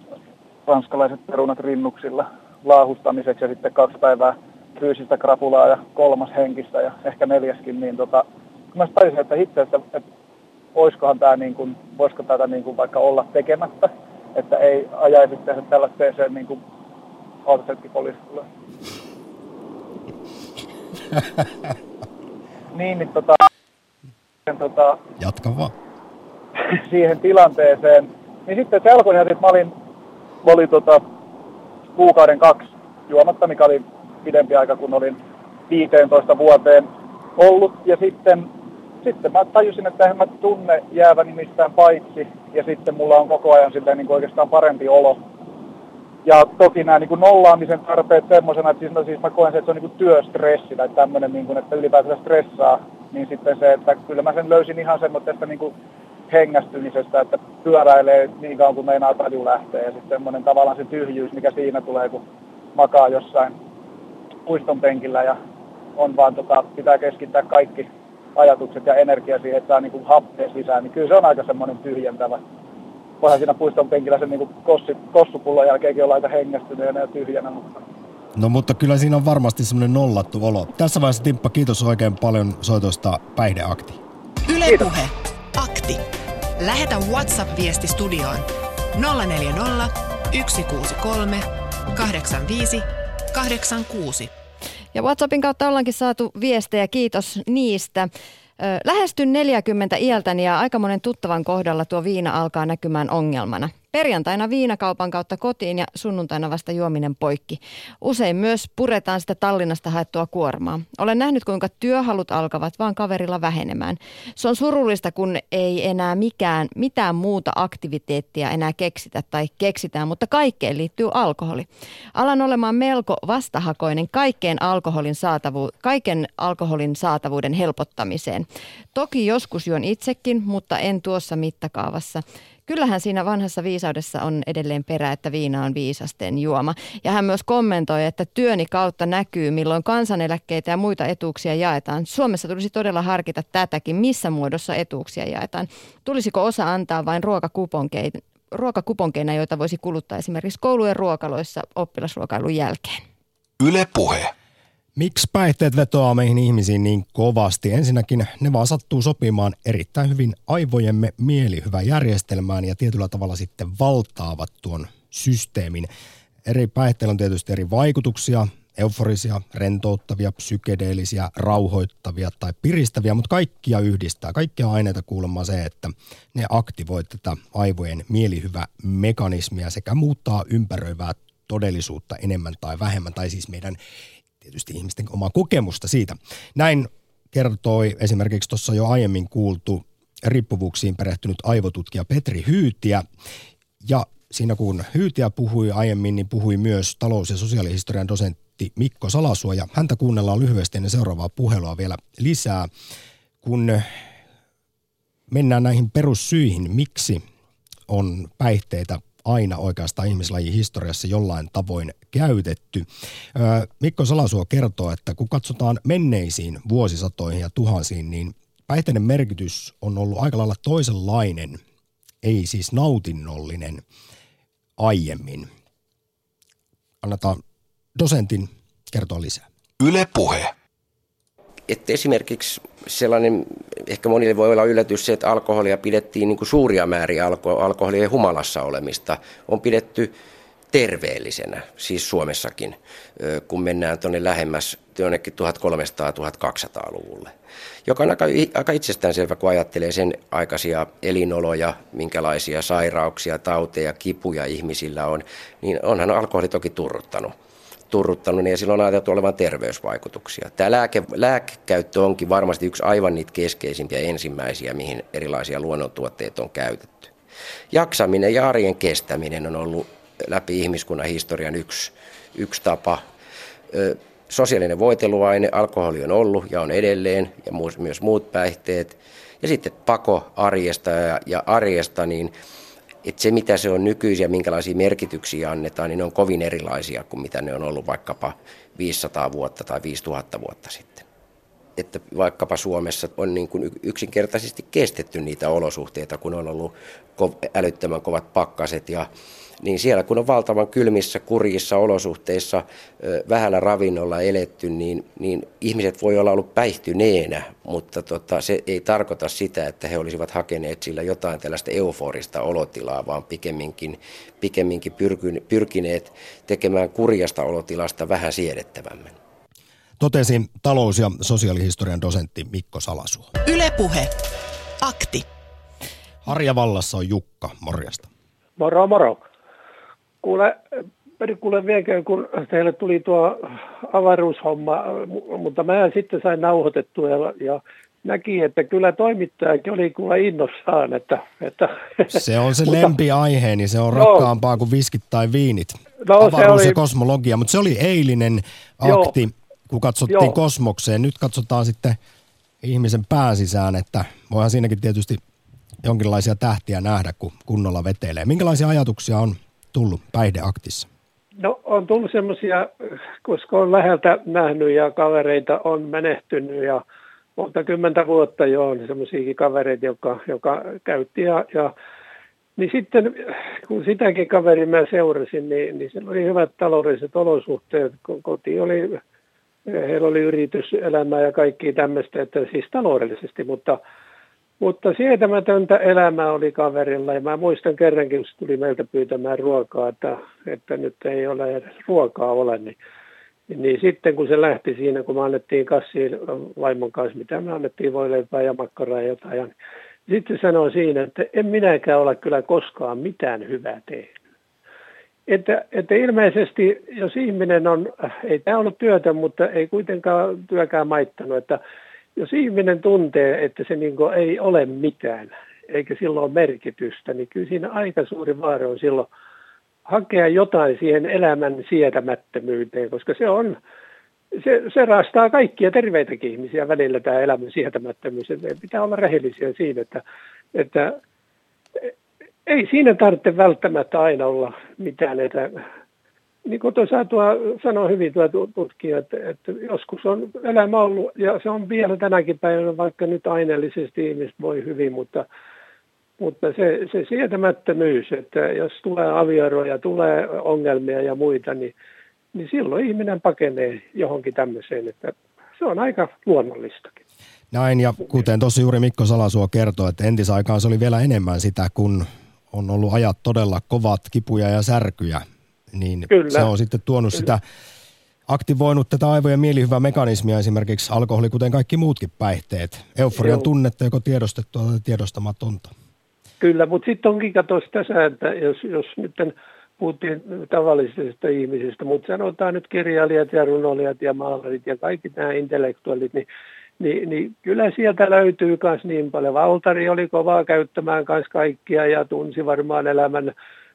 ranskalaiset perunat rinnuksilla laahustamiseksi ja sitten kaksi päivää fyysistä krapulaa ja kolmas henkistä ja ehkä neljäskin. Niin tota, kun mä tajusin, että itse, että, että oiskohan tää niin kuin, voisiko tätä niin kuin vaikka olla tekemättä, että ei ajaisi tehdä tällaiseen niin kuin Autosetki poliisi tulee. niin, niin tota, tota... Jatka vaan. siihen tilanteeseen. Niin sitten se alkoi ihan, että mä olin, olin tota, kuukauden kaksi juomatta, mikä oli pidempi aika, kun olin viisitoista vuoteen ollut. Ja sitten, sitten mä tajusin, että en mä tunne jääväni mistään paitsi. Ja sitten mulla on koko ajan silleen, niin kuin oikeastaan parempi olo. Ja toki nämä niin kuin nollaamisen tarpeet semmoisena, että siis, no, siis mä koen se, että se on niin kuin työstressi tai tämmöinen, niin kuin, että ylipäätään stressaa, niin sitten se, että kyllä mä sen löysin ihan semmoisesta niin kuin hengästymisestä, että pyöräilee niin kauan kuin meinaa taju lähtee ja sitten semmoinen tavallaan se tyhjyys, mikä siinä tulee, kun makaa jossain puiston penkillä ja on vaan tota, pitää keskittää kaikki ajatukset ja energia siihen, että saa niin kuin happea sisään, niin kyllä se on aika semmoinen tyhjentävä. Voihan siinä puiston penkillä sen niin kossupullon jälkeenkin olla aika hengästyneenä ja tyhjänä. Mutta... No mutta kyllä siinä on varmasti semmoinen nollattu olo. Tässä vaiheessa Timppa, kiitos oikein paljon soitosta Päihdeakti. Yle kiitos. Puhe. Akti. Lähetä WhatsApp-viesti studioon nolla neljä nolla, yksi kuusi kolme, kahdeksan viisi, kahdeksan kuusi. Ja WhatsAppin kautta ollaankin saatu viestejä. Kiitos niistä. Lähestyn neljäkymmentä iältäni ja aika monen tuttavan kohdalla tuo viina alkaa näkymään ongelmana. Perjantaina viinakaupan kautta kotiin ja sunnuntaina vasta juominen poikki. Usein myös puretaan sitä Tallinnasta haettua kuormaa. Olen nähnyt, kuinka työhalut alkavat vaan kaverilla vähenemään. Se on surullista, kun ei enää mikään, mitään muuta aktiviteettia enää keksitä tai keksitään, mutta kaikkeen liittyy alkoholi. Alan olemaan melko vastahakoinen kaikkeen alkoholin saatavu, kaiken alkoholin saatavuuden helpottamiseen. Toki joskus juon itsekin, mutta en tuossa mittakaavassa. Kyllähän siinä vanhassa viisaudessa on edelleen perä, että viina on viisasten juoma. Ja hän myös kommentoi, että työni kautta näkyy, milloin kansaneläkkeitä ja muita etuuksia jaetaan. Suomessa tulisi todella harkita tätäkin, missä muodossa etuuksia jaetaan. Tulisiko osa antaa vain ruokakuponkeina, ruokakuponkeina joita voisi kuluttaa esimerkiksi koulujen ruokaloissa oppilasruokailun jälkeen? Yle Puhe. Miksi päihteet vetoaa meihin ihmisiin niin kovasti? Ensinnäkin ne vaan sattuu sopimaan erittäin hyvin aivojemme mielihyväjärjestelmään ja tietyllä tavalla sitten valtaavat tuon systeemin. Eri päihteillä on tietysti eri vaikutuksia, euforisia, rentouttavia, psykedeellisiä, rauhoittavia tai piristäviä, mutta kaikkia yhdistää. Kaikkia aineita kuulemma se, että ne aktivoi tätä aivojen mielihyvämekanismia sekä muuttaa ympäröivää todellisuutta enemmän tai vähemmän, tai siis meidän tietysti ihmisten omaa kokemusta siitä. Näin kertoi esimerkiksi tuossa jo aiemmin kuultu riippuvuuksiin perehtynyt aivotutkija Petri Hyytiä. Ja siinä kun Hyytiä puhui aiemmin, niin puhui myös talous- ja sosiaalihistorian dosentti Mikko Salasuo. Ja häntä kuunnellaan lyhyesti ennen seuraavaa puhelua vielä lisää. Kun mennään näihin perussyihin, miksi on päihteitä aina oikeastaan ihmislajin historiassa jollain tavoin käytetty. Mikko Salasuo kertoo, että kun katsotaan menneisiin vuosisatoihin ja tuhansiin, niin päihteiden merkitys on ollut aika lailla toisenlainen, ei siis nautinnollinen aiemmin. Annetaan dosentin kertoa lisää. Yle Puhe. Että esimerkiksi sellainen, ehkä monille voi olla yllätys se, että alkoholia pidettiin niin kuin suuria määriä alko- alkoholia ja humalassa olemista. On pidetty terveellisenä, siis Suomessakin, kun mennään tuonne lähemmäs jonnekin kolmetoistasataa–tuhatkaksisataaluvulle. Joka on aika, aika itsestäänselvä, kun ajattelee sen aikaisia elinoloja, minkälaisia sairauksia, tauteja, kipuja ihmisillä on, niin onhan alkoholi toki turruttanut. turruttanut ne, ja sillä on ajateltu olevan terveysvaikutuksia. Tämä lääke, lääkekäyttö onkin varmasti yksi aivan niitä keskeisimpiä ensimmäisiä, mihin erilaisia luonnontuotteita on käytetty. Jaksaminen ja arjen kestäminen on ollut läpi ihmiskunnan historian yksi, yksi tapa. Ö, sosiaalinen voiteluaine, alkoholi on ollut ja on edelleen, ja myös muut päihteet. Ja sitten pako arjesta ja, ja arjesta, niin että se mitä se on nykyisin ja minkälaisia merkityksiä annetaan, niin ne on kovin erilaisia kuin mitä ne on ollut vaikkapa viisisataa vuotta tai viisituhatta vuotta sitten. Että vaikkapa Suomessa on niin kuin yksinkertaisesti kestetty niitä olosuhteita, kun on ollut älyttömän kovat pakkaset ja niin siellä kun on valtavan kylmissä, kurjissa olosuhteissa, vähällä ravinnolla eletty, niin, niin ihmiset voi olla ollut päihtyneenä, mutta tota, se ei tarkoita sitä, että he olisivat hakeneet sillä jotain tällaista euforista olotilaa, vaan pikemminkin, pikemminkin pyrkineet tekemään kurjasta olotilasta vähän siedettävämmän. Totesi talous- ja sosiaalihistorian dosentti Mikko Salasuo. Yle Puhe. Akti. Harjavallassa on Jukka, morjesta. Moro, moro. Kuule, kuule vieläkö, kun teille tuli tuo avaruushomma, mutta mä sitten sain nauhoitettua ja, ja näki, että kyllä toimittajakin oli kuule innossaan. Että, että, se on se lempiaihe, niin se on no, rakkaampaa kuin viskit tai viinit. No, avaruus oli, ja kosmologia, mutta se oli eilinen akti, jo, kun katsottiin jo. kosmokseen. Nyt katsotaan sitten ihmisen pääsisään, että voihan siinäkin tietysti jonkinlaisia tähtiä nähdä, kun kunnolla vetelee. Minkälaisia ajatuksia on tullut päihdeaktissa? No on tullut semmoisia, koska on läheltä nähnyt ja kavereita on menehtynyt ja monta kymmentä vuotta jo on semmoisiakin kavereita, joka, joka käytti. Ja, ja, niin sitten kun sitäkin kaveria mä seurasin, niin, niin siellä oli hyvät taloudelliset olosuhteet. Koti oli, heillä oli yrityselämää ja kaikki tämmöistä, että siis taloudellisesti, mutta Mutta sietämätöntä elämää oli kaverilla ja mä muistan kerrankin, kun se tuli meiltä pyytämään ruokaa, että, että nyt ei ole edes ruokaa ole. Niin, niin sitten kun se lähti siinä, kun me annettiin kassiin vaimon kanssa, mitä me annettiin voileipää ja makkaraa ja jotain. Ja sitten sanoi siinä, että en minäkään ole kyllä koskaan mitään hyvää tehnyt. Että, että ilmeisesti, jos ihminen on, ei tämä ollut työtä, mutta ei kuitenkaan työkään maittanut, että jos ihminen tuntee, että se niin kuin ei ole mitään, eikä sillä ole merkitystä, niin kyllä siinä aika suuri vaara on silloin hakea jotain siihen elämän sietämättömyyteen, koska se on, se, se raastaa kaikkia terveitäkin ihmisiä välillä tämä elämän sietämättömyys. Meidän pitää olla rehellisiä siinä, että, että ei siinä tarvitse välttämättä aina olla mitään, että niin kuin tuossa sanoi hyvin tuo tutkija, että, että joskus on elämä ollut, ja se on vielä tänäkin päivänä, vaikka nyt aineellisesti ihmiset voi hyvin, mutta, mutta se, se sietämättömyys, että jos tulee avioeroja, tulee ongelmia ja muita, niin, niin silloin ihminen pakenee johonkin tämmöiseen, että se on aika luonnollistakin. Näin, ja kuten tuossa juuri Mikko Salasuo kertoi, että entisaikaan se oli vielä enemmän sitä, kun on ollut ajat todella kovat, kipuja ja särkyjä. Niin kyllä, se on sitten tuonut kyllä sitä, aktivoinut tätä aivojen mielihyvämekanismia, esimerkiksi alkoholi, kuten kaikki muutkin päihteet. Euforian tunnetta, joko tiedostettua tai tiedostamatonta. Kyllä, mutta sitten onkin katsotaan tässä, että jos, jos nyt puhuttiin tavallisista ihmisistä, mutta sanotaan nyt kirjailijat ja runoilijat ja maalarit ja kaikki nämä intellektuaalit, niin, niin, niin kyllä sieltä löytyy myös niin paljon. Valtari oli kovaa käyttämään myös kaikkia ja tunsi varmaan elämän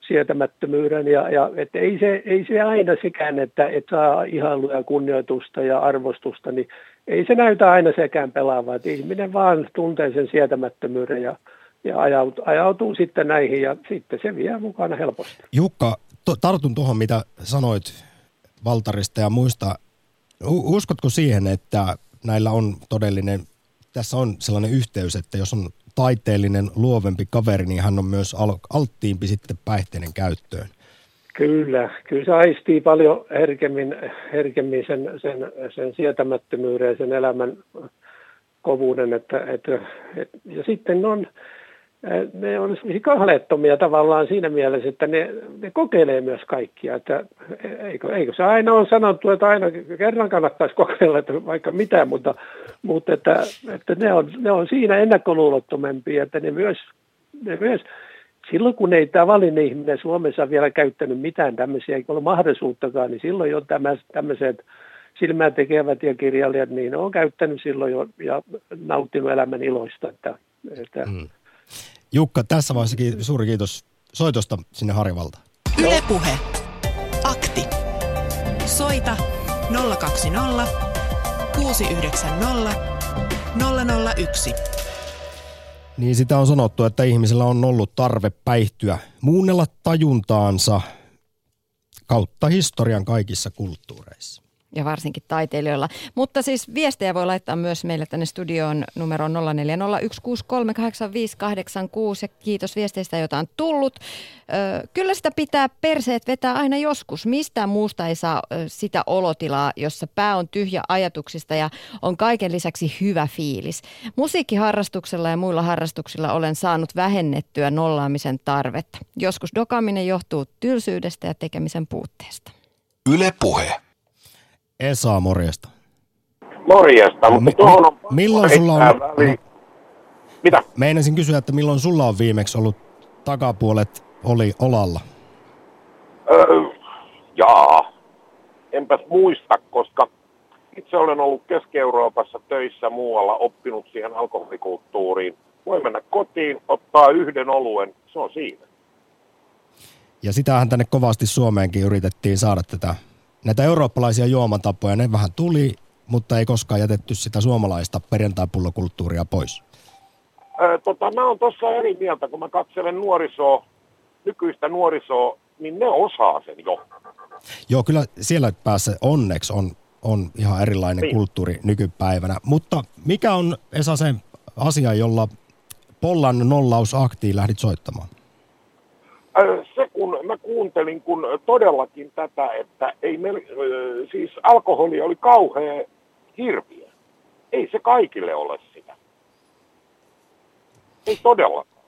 sietämättömyyden ja, ja et ei, se, ei se aina sekään, että et saa ihailua, kunnioitusta ja arvostusta, niin ei se näytä aina sekään pelaavaa. Et ihminen vaan tuntee sen sietämättömyyden ja, ja ajautuu, ajautuu sitten näihin ja sitten se vie mukana helposti. Jukka, to, tartun tuohon, mitä sanoit Valtarista ja muista. U- uskotko siihen, että näillä on todellinen, tässä on sellainen yhteys, että jos on taiteellinen, luovempi kaveri, niin hän on myös alttiimpi sitten päihteiden käyttöön. Kyllä, kyllä se aistii paljon herkemmin, herkemmin sen, sen, sen sietämättömyyden ja sen elämän kovuuden. Että, että, et, ja sitten on, ne on kahleettomia tavallaan siinä mielessä, että ne, ne kokeilee myös kaikkia. Että, eikö, eikö se aina ole sanottu, että aina kerran kannattaisi kokeilla että vaikka mitä, mutta, mutta että, että ne, on, ne on siinä ennakkoluulottomempia, että ne myös, ne myös Silloin kun ei tavallinen ihminen Suomessa vielä käyttänyt mitään tämmöisiä, eikä ollut mahdollisuuttakaan, niin silloin jo tämmöiset silmääntekevät ja kirjailijat, niin on käyttänyt silloin jo ja nauttinut elämän iloista. Että, että... Mm. Jukka, tässä vaiheessa kiitos, suuri kiitos soitosta sinne Harjavalta. Yle Puhe. Akti. Soita nolla kaksi nolla kuusi yhdeksän nolla nolla nolla yksi. Niin sitä on sanottu, että ihmisellä on ollut tarve päihtyä, muunnella tajuntaansa kautta historian kaikissa kulttuureissa. Ja varsinkin taiteilijoilla. Mutta siis viestejä voi laittaa myös meille tänne studioon numeroon nolla neljä nolla yksi kuusi kolme kahdeksan viisi kahdeksan kuusi. Ja kiitos viesteistä, joita on tullut. Ö, kyllä sitä pitää perseet vetää aina joskus. Mistään muusta ei saa ö, sitä olotilaa, jossa pää on tyhjä ajatuksista ja on kaiken lisäksi hyvä fiilis. Musiikkiharrastuksella ja muilla harrastuksilla olen saanut vähennettyä nollaamisen tarvetta. Joskus dokaaminen johtuu tylsyydestä ja tekemisen puutteesta. Yle Puhe. Esa, morjesta. Morjesta, mutta M- tuohon on... Milloin sulla on... Väliin. Mitä? Meinasin kysyä, että milloin sulla on viimeksi ollut takapuolet oli olalla? Öö, jaa. Enpäs muista, koska itse olen ollut Keski-Euroopassa töissä muualla, oppinut siihen alkoholikulttuuriin. Voi mennä kotiin, ottaa yhden oluen, se on siinä. Ja sitähän tänne kovasti Suomeenkin yritettiin saada tätä... Näitä eurooppalaisia juomatapoja, ne vähän tuli, mutta ei koskaan jätetty sitä suomalaista perjantai-pullokulttuuria pois. Öö, tota, mä oon tuossa eri mieltä, kun mä katselen nuorisoa, nykyistä nuorisoa, niin ne osaa sen jo. Joo, kyllä siellä päässä onneksi on, on ihan erilainen niin. Kulttuuri nykypäivänä. Mutta mikä on, Esa, se asia, jolla Pollan nollausaktiin lähdit soittamaan? Öö, se kun mä kuuntelin kun todellakin tätä, että ei mel- siis alkoholi oli kauhea hirviö. Ei se kaikille ole sitä. Ei todellakaan.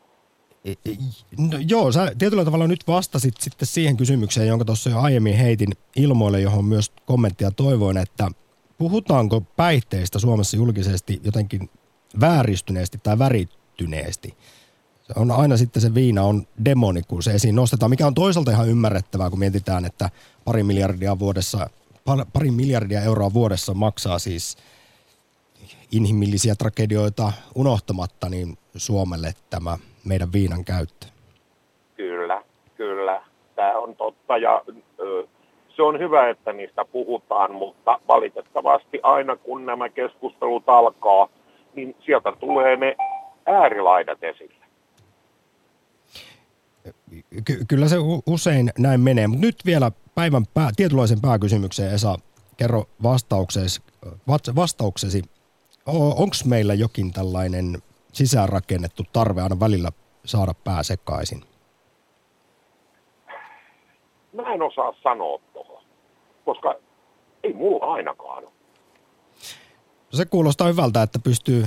No, joo, sä tietyllä tavalla nyt vastasit sitten siihen kysymykseen, jonka tuossa jo aiemmin heitin ilmoille, johon myös kommenttia toivoin, että puhutaanko päihteistä Suomessa julkisesti jotenkin vääristyneesti tai värittyneesti? On aina sitten se viina on demoni, kun se esiin nostetaan, mikä on toisaalta ihan ymmärrettävää, kun mietitään, että pari miljardia, vuodessa, pari miljardia euroa vuodessa maksaa siis inhimillisiä tragedioita unohtamatta niin Suomelle tämä meidän viinan käyttö. Kyllä, kyllä. Tämä on totta ja ö, se on hyvä, että niistä puhutaan, mutta valitettavasti aina kun nämä keskustelut alkaa, niin sieltä tulee ne äärilaidat esille. Ky- kyllä se usein näin menee, mutta nyt vielä päivän pää, tietynlaisen pääkysymykseen, Esa, kerro vastauksesi, vastauksesi. Onko meillä jokin tällainen sisäänrakennettu tarve aina välillä saada pää sekaisin? Mä en osaa sanoa tuohon, koska ei mulla ainakaan. Se kuulostaa hyvältä, että pystyy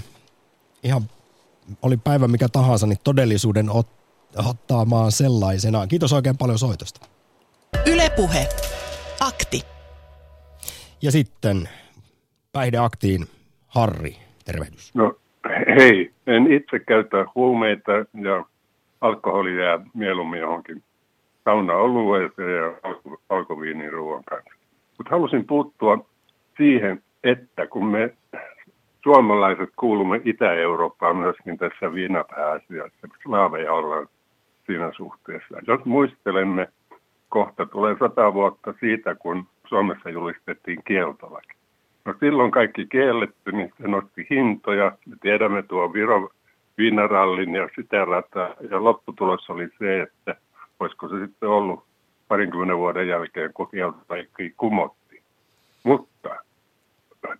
ihan, oli päivä mikä tahansa, niin todellisuuden ottaa. ottaamaan sellaisenaan. Kiitos oikein paljon soitosta. Yle Puhe. Akti. Ja sitten päihdeaktiin Harri. Tervehdys. No hei, en itse käytä huumeita ja alkoholia mieluummin johonkin saunaolueeseen ja alkoviinin ruoan kanssa. Mutta halusin puuttua siihen, että kun me suomalaiset kuulumme Itä-Eurooppaan myöskin tässä viinapääasiassa, slaaveja ollaan siinä suhteessa. Jos muistelemme, kohta tulee sata vuotta siitä, kun Suomessa julistettiin kieltolaki. No silloin kaikki kielletty, niin se nosti hintoja. Me tiedämme tuon Viron viinarallin ja sitä rataa. Ja lopputulos oli se, että olisiko se sitten ollut parinkymmenen vuoden jälkeen, kun kieltolaki kumottiin. Mutta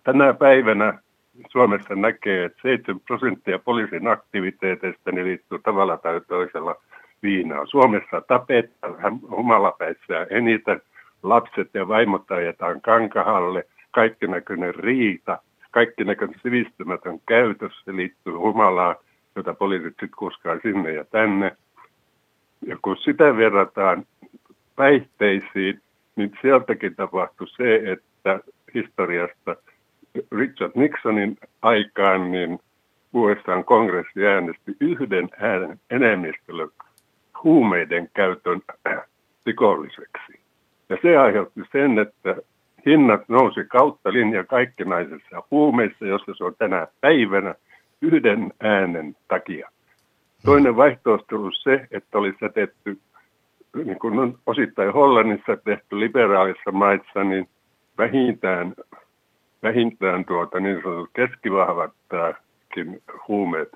tänä päivänä Suomessa näkee, että seitsemän prosenttia poliisin aktiviteeteista ne liittyy tavalla tai toisella viinaan. Suomessa tapetaan humalapäissään eniten. Lapset ja vaimot ajetaan kankahalle. Kaikkinäköinen riita, kaikkinäköinen sivistymätön käytös, se liittyy humalaan, jota poliisit sitten kuskaa sinne ja tänne. Ja kun sitä verrataan päihteisiin, niin sieltäkin tapahtui se, että historiasta Richard Nixonin aikaan niin U S A-kongressi äänesti yhden äänen enemmistöllä huumeiden käytön rikolliseksi. Ja se aiheutti sen, että hinnat nousi kautta linja kaikkinaisissa huumeissa, jossa se on tänä päivänä yhden äänen takia. Toinen vaihtoehto oli se, että oli sätetty, niin kuin on osittain Hollannissa tehty liberaalissa maissa, niin vähintään, vähintään tuota, niin sanotut keskivahvattakin huumeet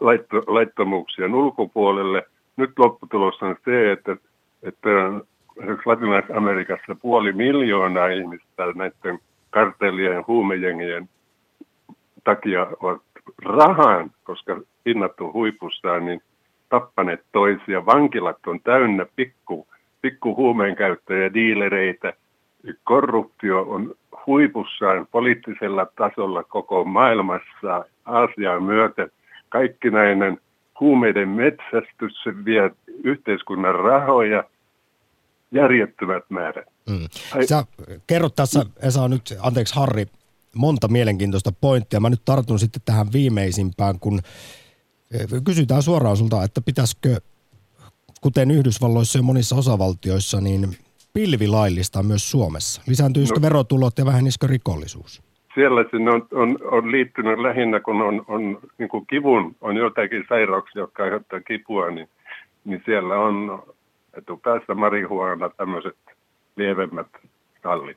laitto, laittomuuksien ulkopuolelle. Nyt lopputulos on se, että, että Latinalais-Amerikassa puoli miljoonaa ihmistä näiden kartellien, huumejengien takia ovat rahan, koska hinnat on huipussaan, niin tappaneet toisia. Vankilat on täynnä pikku, pikku huumeenkäyttäjiä, diilereitä. Korruptio on huipussaan poliittisella tasolla koko maailmassa, Aasiaan myöten. Kaikkinainen huumeiden metsästys vie yhteiskunnan rahoja. Järjettömät määrät. Mm. Sä kerrot tässä, Esa, nyt, anteeksi Harri, monta mielenkiintoista pointtia. Mä nyt tartun sitten tähän viimeisimpään, kun kysytään suoraan sulta, että pitäisikö, kuten Yhdysvalloissa ja monissa osavaltioissa, niin pilvilaillistaa myös Suomessa? Lisääntyisikö no, verotulot ja vähenisikö rikollisuus? Siellä sinne on, on, on liittynyt lähinnä, kun on, on niin kuin kivun, on jotakin sairauksia, jotka aiheuttaa kipua, niin, niin siellä on etupäässä marihuana tämmöiset lievemmät tallit.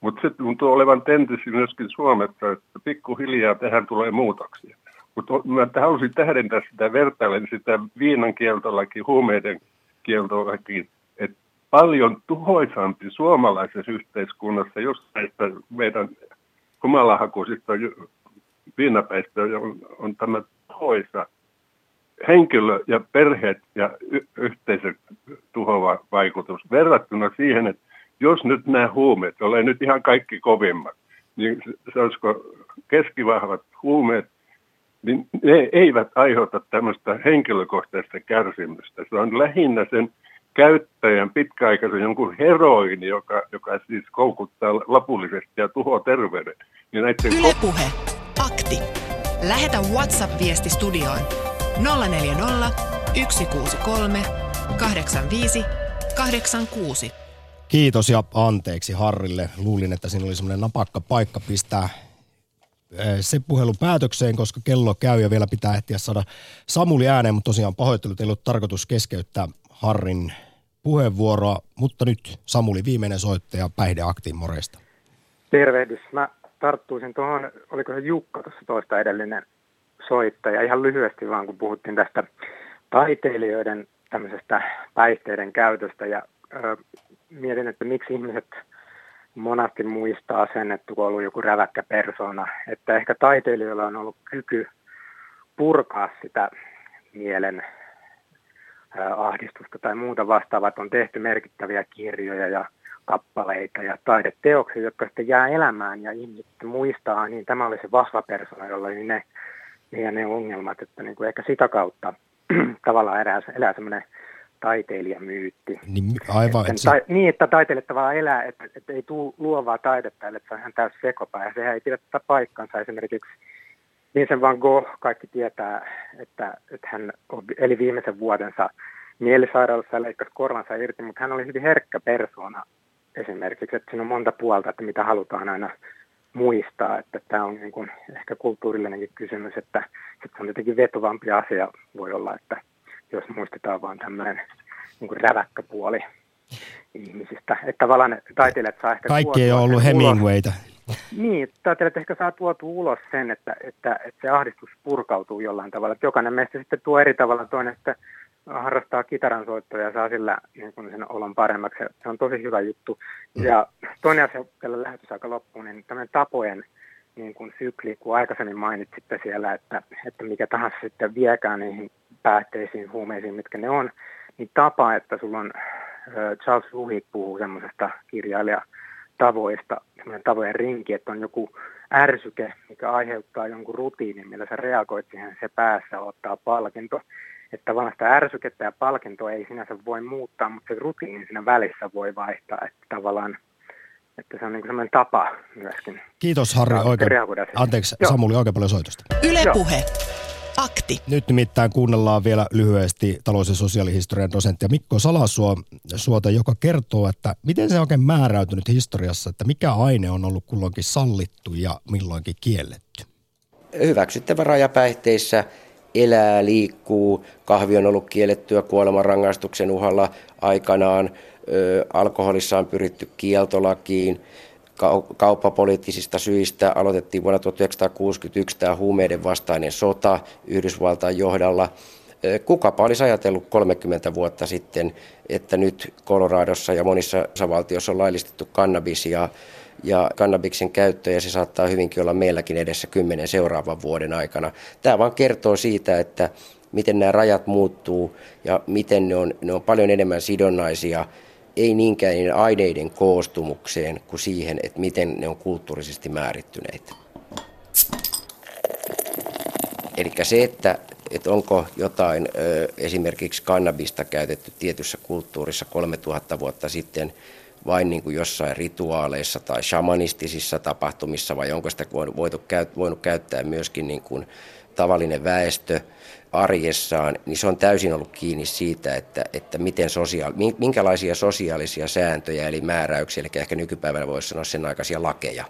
Mutta se tuntuu olevan tendenssi myöskin Suomessa, että pikkuhiljaa tähän tulee muutoksia. Mutta mä halusin tähdentää sitä vertailen sitä viinan kieltolakin, huumeiden kieltolakin, että paljon tuhoisampi suomalaisessa yhteiskunnassa, jos näistä meidän humalahakuisista viinapäistä on, on tämä tuhoisa henkilö ja perheet ja y- yhteisön tuhova vaikutus verrattuna siihen, että jos nyt nämä huumeet, ole nyt ihan kaikki kovimmat, niin se olisiko keskivahvat huumeet, niin ne eivät aiheuta tämmöistä henkilökohtaista kärsimystä. Se on lähinnä sen käyttäjän pitkäaikaisen jonkun heroini, joka, joka siis koukuttaa lopullisesti ja tuhoaa terveyden. Niin näiden... Yle Puhe. Akti. Lähetä WhatsApp-viesti studioon nolla neljä nolla, yksi kuusi kolme, kahdeksan viisi, kahdeksan kuusi. Kiitos ja anteeksi Harrille. Luulin, että siinä oli semmoinen napakka paikka pistää se puhelu päätökseen, koska kello käy ja vielä pitää ehtiä saada Samuli ääneen, mutta tosiaan pahoittelut, ei ollut tarkoitus keskeyttää Harrin puheenvuoroa, mutta nyt Samuli, viimeinen soittaja Päihdeaktiin, morjesta. Tervehdys. Mä tarttuisin tuohon, oliko se Jukka tuossa toista edellinen soittaja, ihan lyhyesti vaan kun puhuttiin tästä taiteilijoiden tämmöisestä päihteiden käytöstä ja ö, mietin, että miksi ihmiset monasti muistaa sen, että kun on ollut joku räväkkä persona, että ehkä taiteilijoilla on ollut kyky purkaa sitä mielen ahdistusta tai muuta vastaavaa, että on tehty merkittäviä kirjoja ja kappaleita ja taideteoksia, jotka sitten jää elämään ja ihmiset muistaa, niin tämä oli se vahva persona, jolla oli ne, ne, ne ongelmat, että niin kuin ehkä sitä kautta tavallaan elää, elää semmoinen taiteilijamyytti. Niin, aivan, että, että... Ta- niin, että taiteilijat tavallaan elää, että, että ei tule luovaa taidetta, eli se on ihan täysin sekopää. Ja sehän ei pidä tätä paikkansa. Esimerkiksi Vincent van Gogh, kaikki tietää, että, että hän eli viimeisen vuotensa mielisairaalassa ja leikkasi korvansa irti, mutta hän oli hyvin herkkä persoona esimerkiksi. Että siinä on monta puolta, että mitä halutaan aina muistaa. Että tämä on niin kuin ehkä kulttuurillinenkin kysymys, että, että se on jotenkin vetovampi asia voi olla, että jos muistetaan vaan tämmöinen niin kuin räväkkä puoli ihmisistä. Että tavallaan taiteilijat saa ehkä... Kaikki ei ole ollut Hemingwayta. Niin, taiteilijat ehkä saa tuotua ulos sen, että, että, että se ahdistus purkautuu jollain tavalla. Että jokainen meistä sitten tuo eri tavalla, toinen sitten harrastaa kitaransoittoa ja saa sillä niin kuin sen olon paremmaksi. Se on tosi hyvä juttu. Mm. Ja toinen asia, tällä lähetysaika loppuun, niin tämmöinen tapojen niin kuin sykli, kun aikaisemmin mainitsitte siellä, että, että mikä tahansa sitten viekään niihin päätteisiin, huumeisiin, mitkä ne on, niin tapa, että sulla on, Charles Bukowski puhuu semmoisesta kirjailijatavoista, semmoinen tavojen rinki, että on joku ärsyke, mikä aiheuttaa jonkun rutiinin, millä sä reagoit siihen, se päässä ottaa palkinto. Että tavallaan sitä ärsykettä ja palkintoa ei sinänsä voi muuttaa, mutta se rutiini siinä välissä voi vaihtaa, että tavallaan että se on niin semmoinen tapa myöskin. Kiitos Harri, oikein, anteeksi Joo. Samuli, oikein paljon soitosta. Yle Puhe. Akti. Nyt nimittäin kuunnellaan vielä lyhyesti talous- ja sosiaalihistorian dosenttia Mikko Salasuo, suota, joka kertoo, että miten se on oikein määräytynyt historiassa, että mikä aine on ollut kulloinkin sallittu ja milloinkin kielletty. Hyväksyttävä rajapäihteissä elää, liikkuu, kahvi on ollut kiellettyä kuolemanrangaistuksen uhalla aikanaan, ö, alkoholissa on pyritty kieltolakiin. Kauppapoliittisista syistä aloitettiin vuonna tuhatyhdeksänsataakuusikymmentäyksi tämä huumeiden vastainen sota Yhdysvaltain johdalla. Kukapa olisi ajatellut kolmekymmentä vuotta sitten, että nyt Coloradossa ja monissa osavaltioissa on laillistettu kannabis ja, ja kannabiksen käyttö, ja se saattaa hyvinkin olla meilläkin edessä kymmenen seuraavan vuoden aikana. Tämä vaan kertoo siitä, että miten nämä rajat muuttuu ja miten ne on, ne on paljon enemmän sidonnaisia. Ei niinkään niiden aineiden koostumukseen kuin siihen, että miten ne on kulttuurisesti määrittyneitä. Eli se, että, että onko jotain esimerkiksi kannabista käytetty tietyssä kulttuurissa kolmetuhatta vuotta sitten vain niin kuin jossain rituaaleissa tai shamanistisissa tapahtumissa, vai onko sitä voitu, voinut käyttää myöskin niin kuin tavallinen väestö arjessaan, niin se on täysin ollut kiinni siitä, että, että miten sosiaali- minkälaisia sosiaalisia sääntöjä eli määräyksiä, eli ehkä nykypäivänä voisi sanoa sen aikaisia lakeja,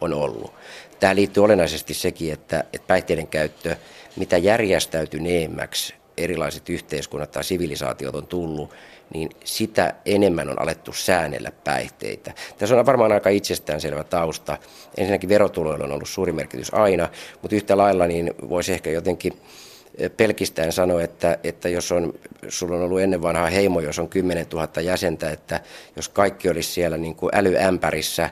on ollut. Tähän liittyy olennaisesti sekin, että, että päihteiden käyttö, mitä järjestäytyneemmäksi erilaiset yhteiskunnat tai sivilisaatiot on tullut, niin sitä enemmän on alettu säännellä päihteitä. Tässä on varmaan aika itsestäänselvä tausta. Ensinnäkin verotuloilla on ollut suuri merkitys aina, mutta yhtä lailla niin voisi ehkä jotenkin pelkistäen sanoa, että, että jos on, sulla on ollut ennen vanhaa heimo, jos on kymmenentuhatta jäsentä, että jos kaikki olisi siellä niin kuin älyämpärissä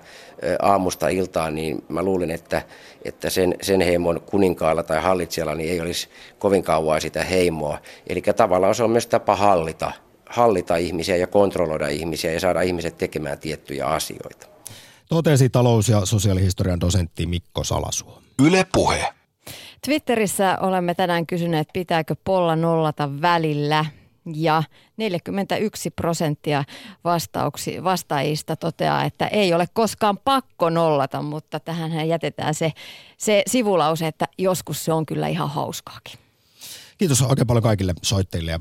aamusta iltaan, niin mä luulen, että, että sen, sen heimon kuninkaalla tai hallitsijalla niin ei olisi kovin kauaa sitä heimoa. Eli tavallaan se on myös tapa hallita, hallita ihmisiä ja kontrolloida ihmisiä ja saada ihmiset tekemään tiettyjä asioita. Totesi talous- ja sosiaalihistorian dosentti Mikko Salasuo. Yle Puhe. Twitterissä olemme tänään kysyneet, pitääkö Polla nollata välillä, ja neljäkymmentäyksi prosenttia vastauksi, vastaajista toteaa, että ei ole koskaan pakko nollata, mutta tähän jätetään se, se sivulause, että joskus se on kyllä ihan hauskaakin. Kiitos oikein paljon kaikille soitteille.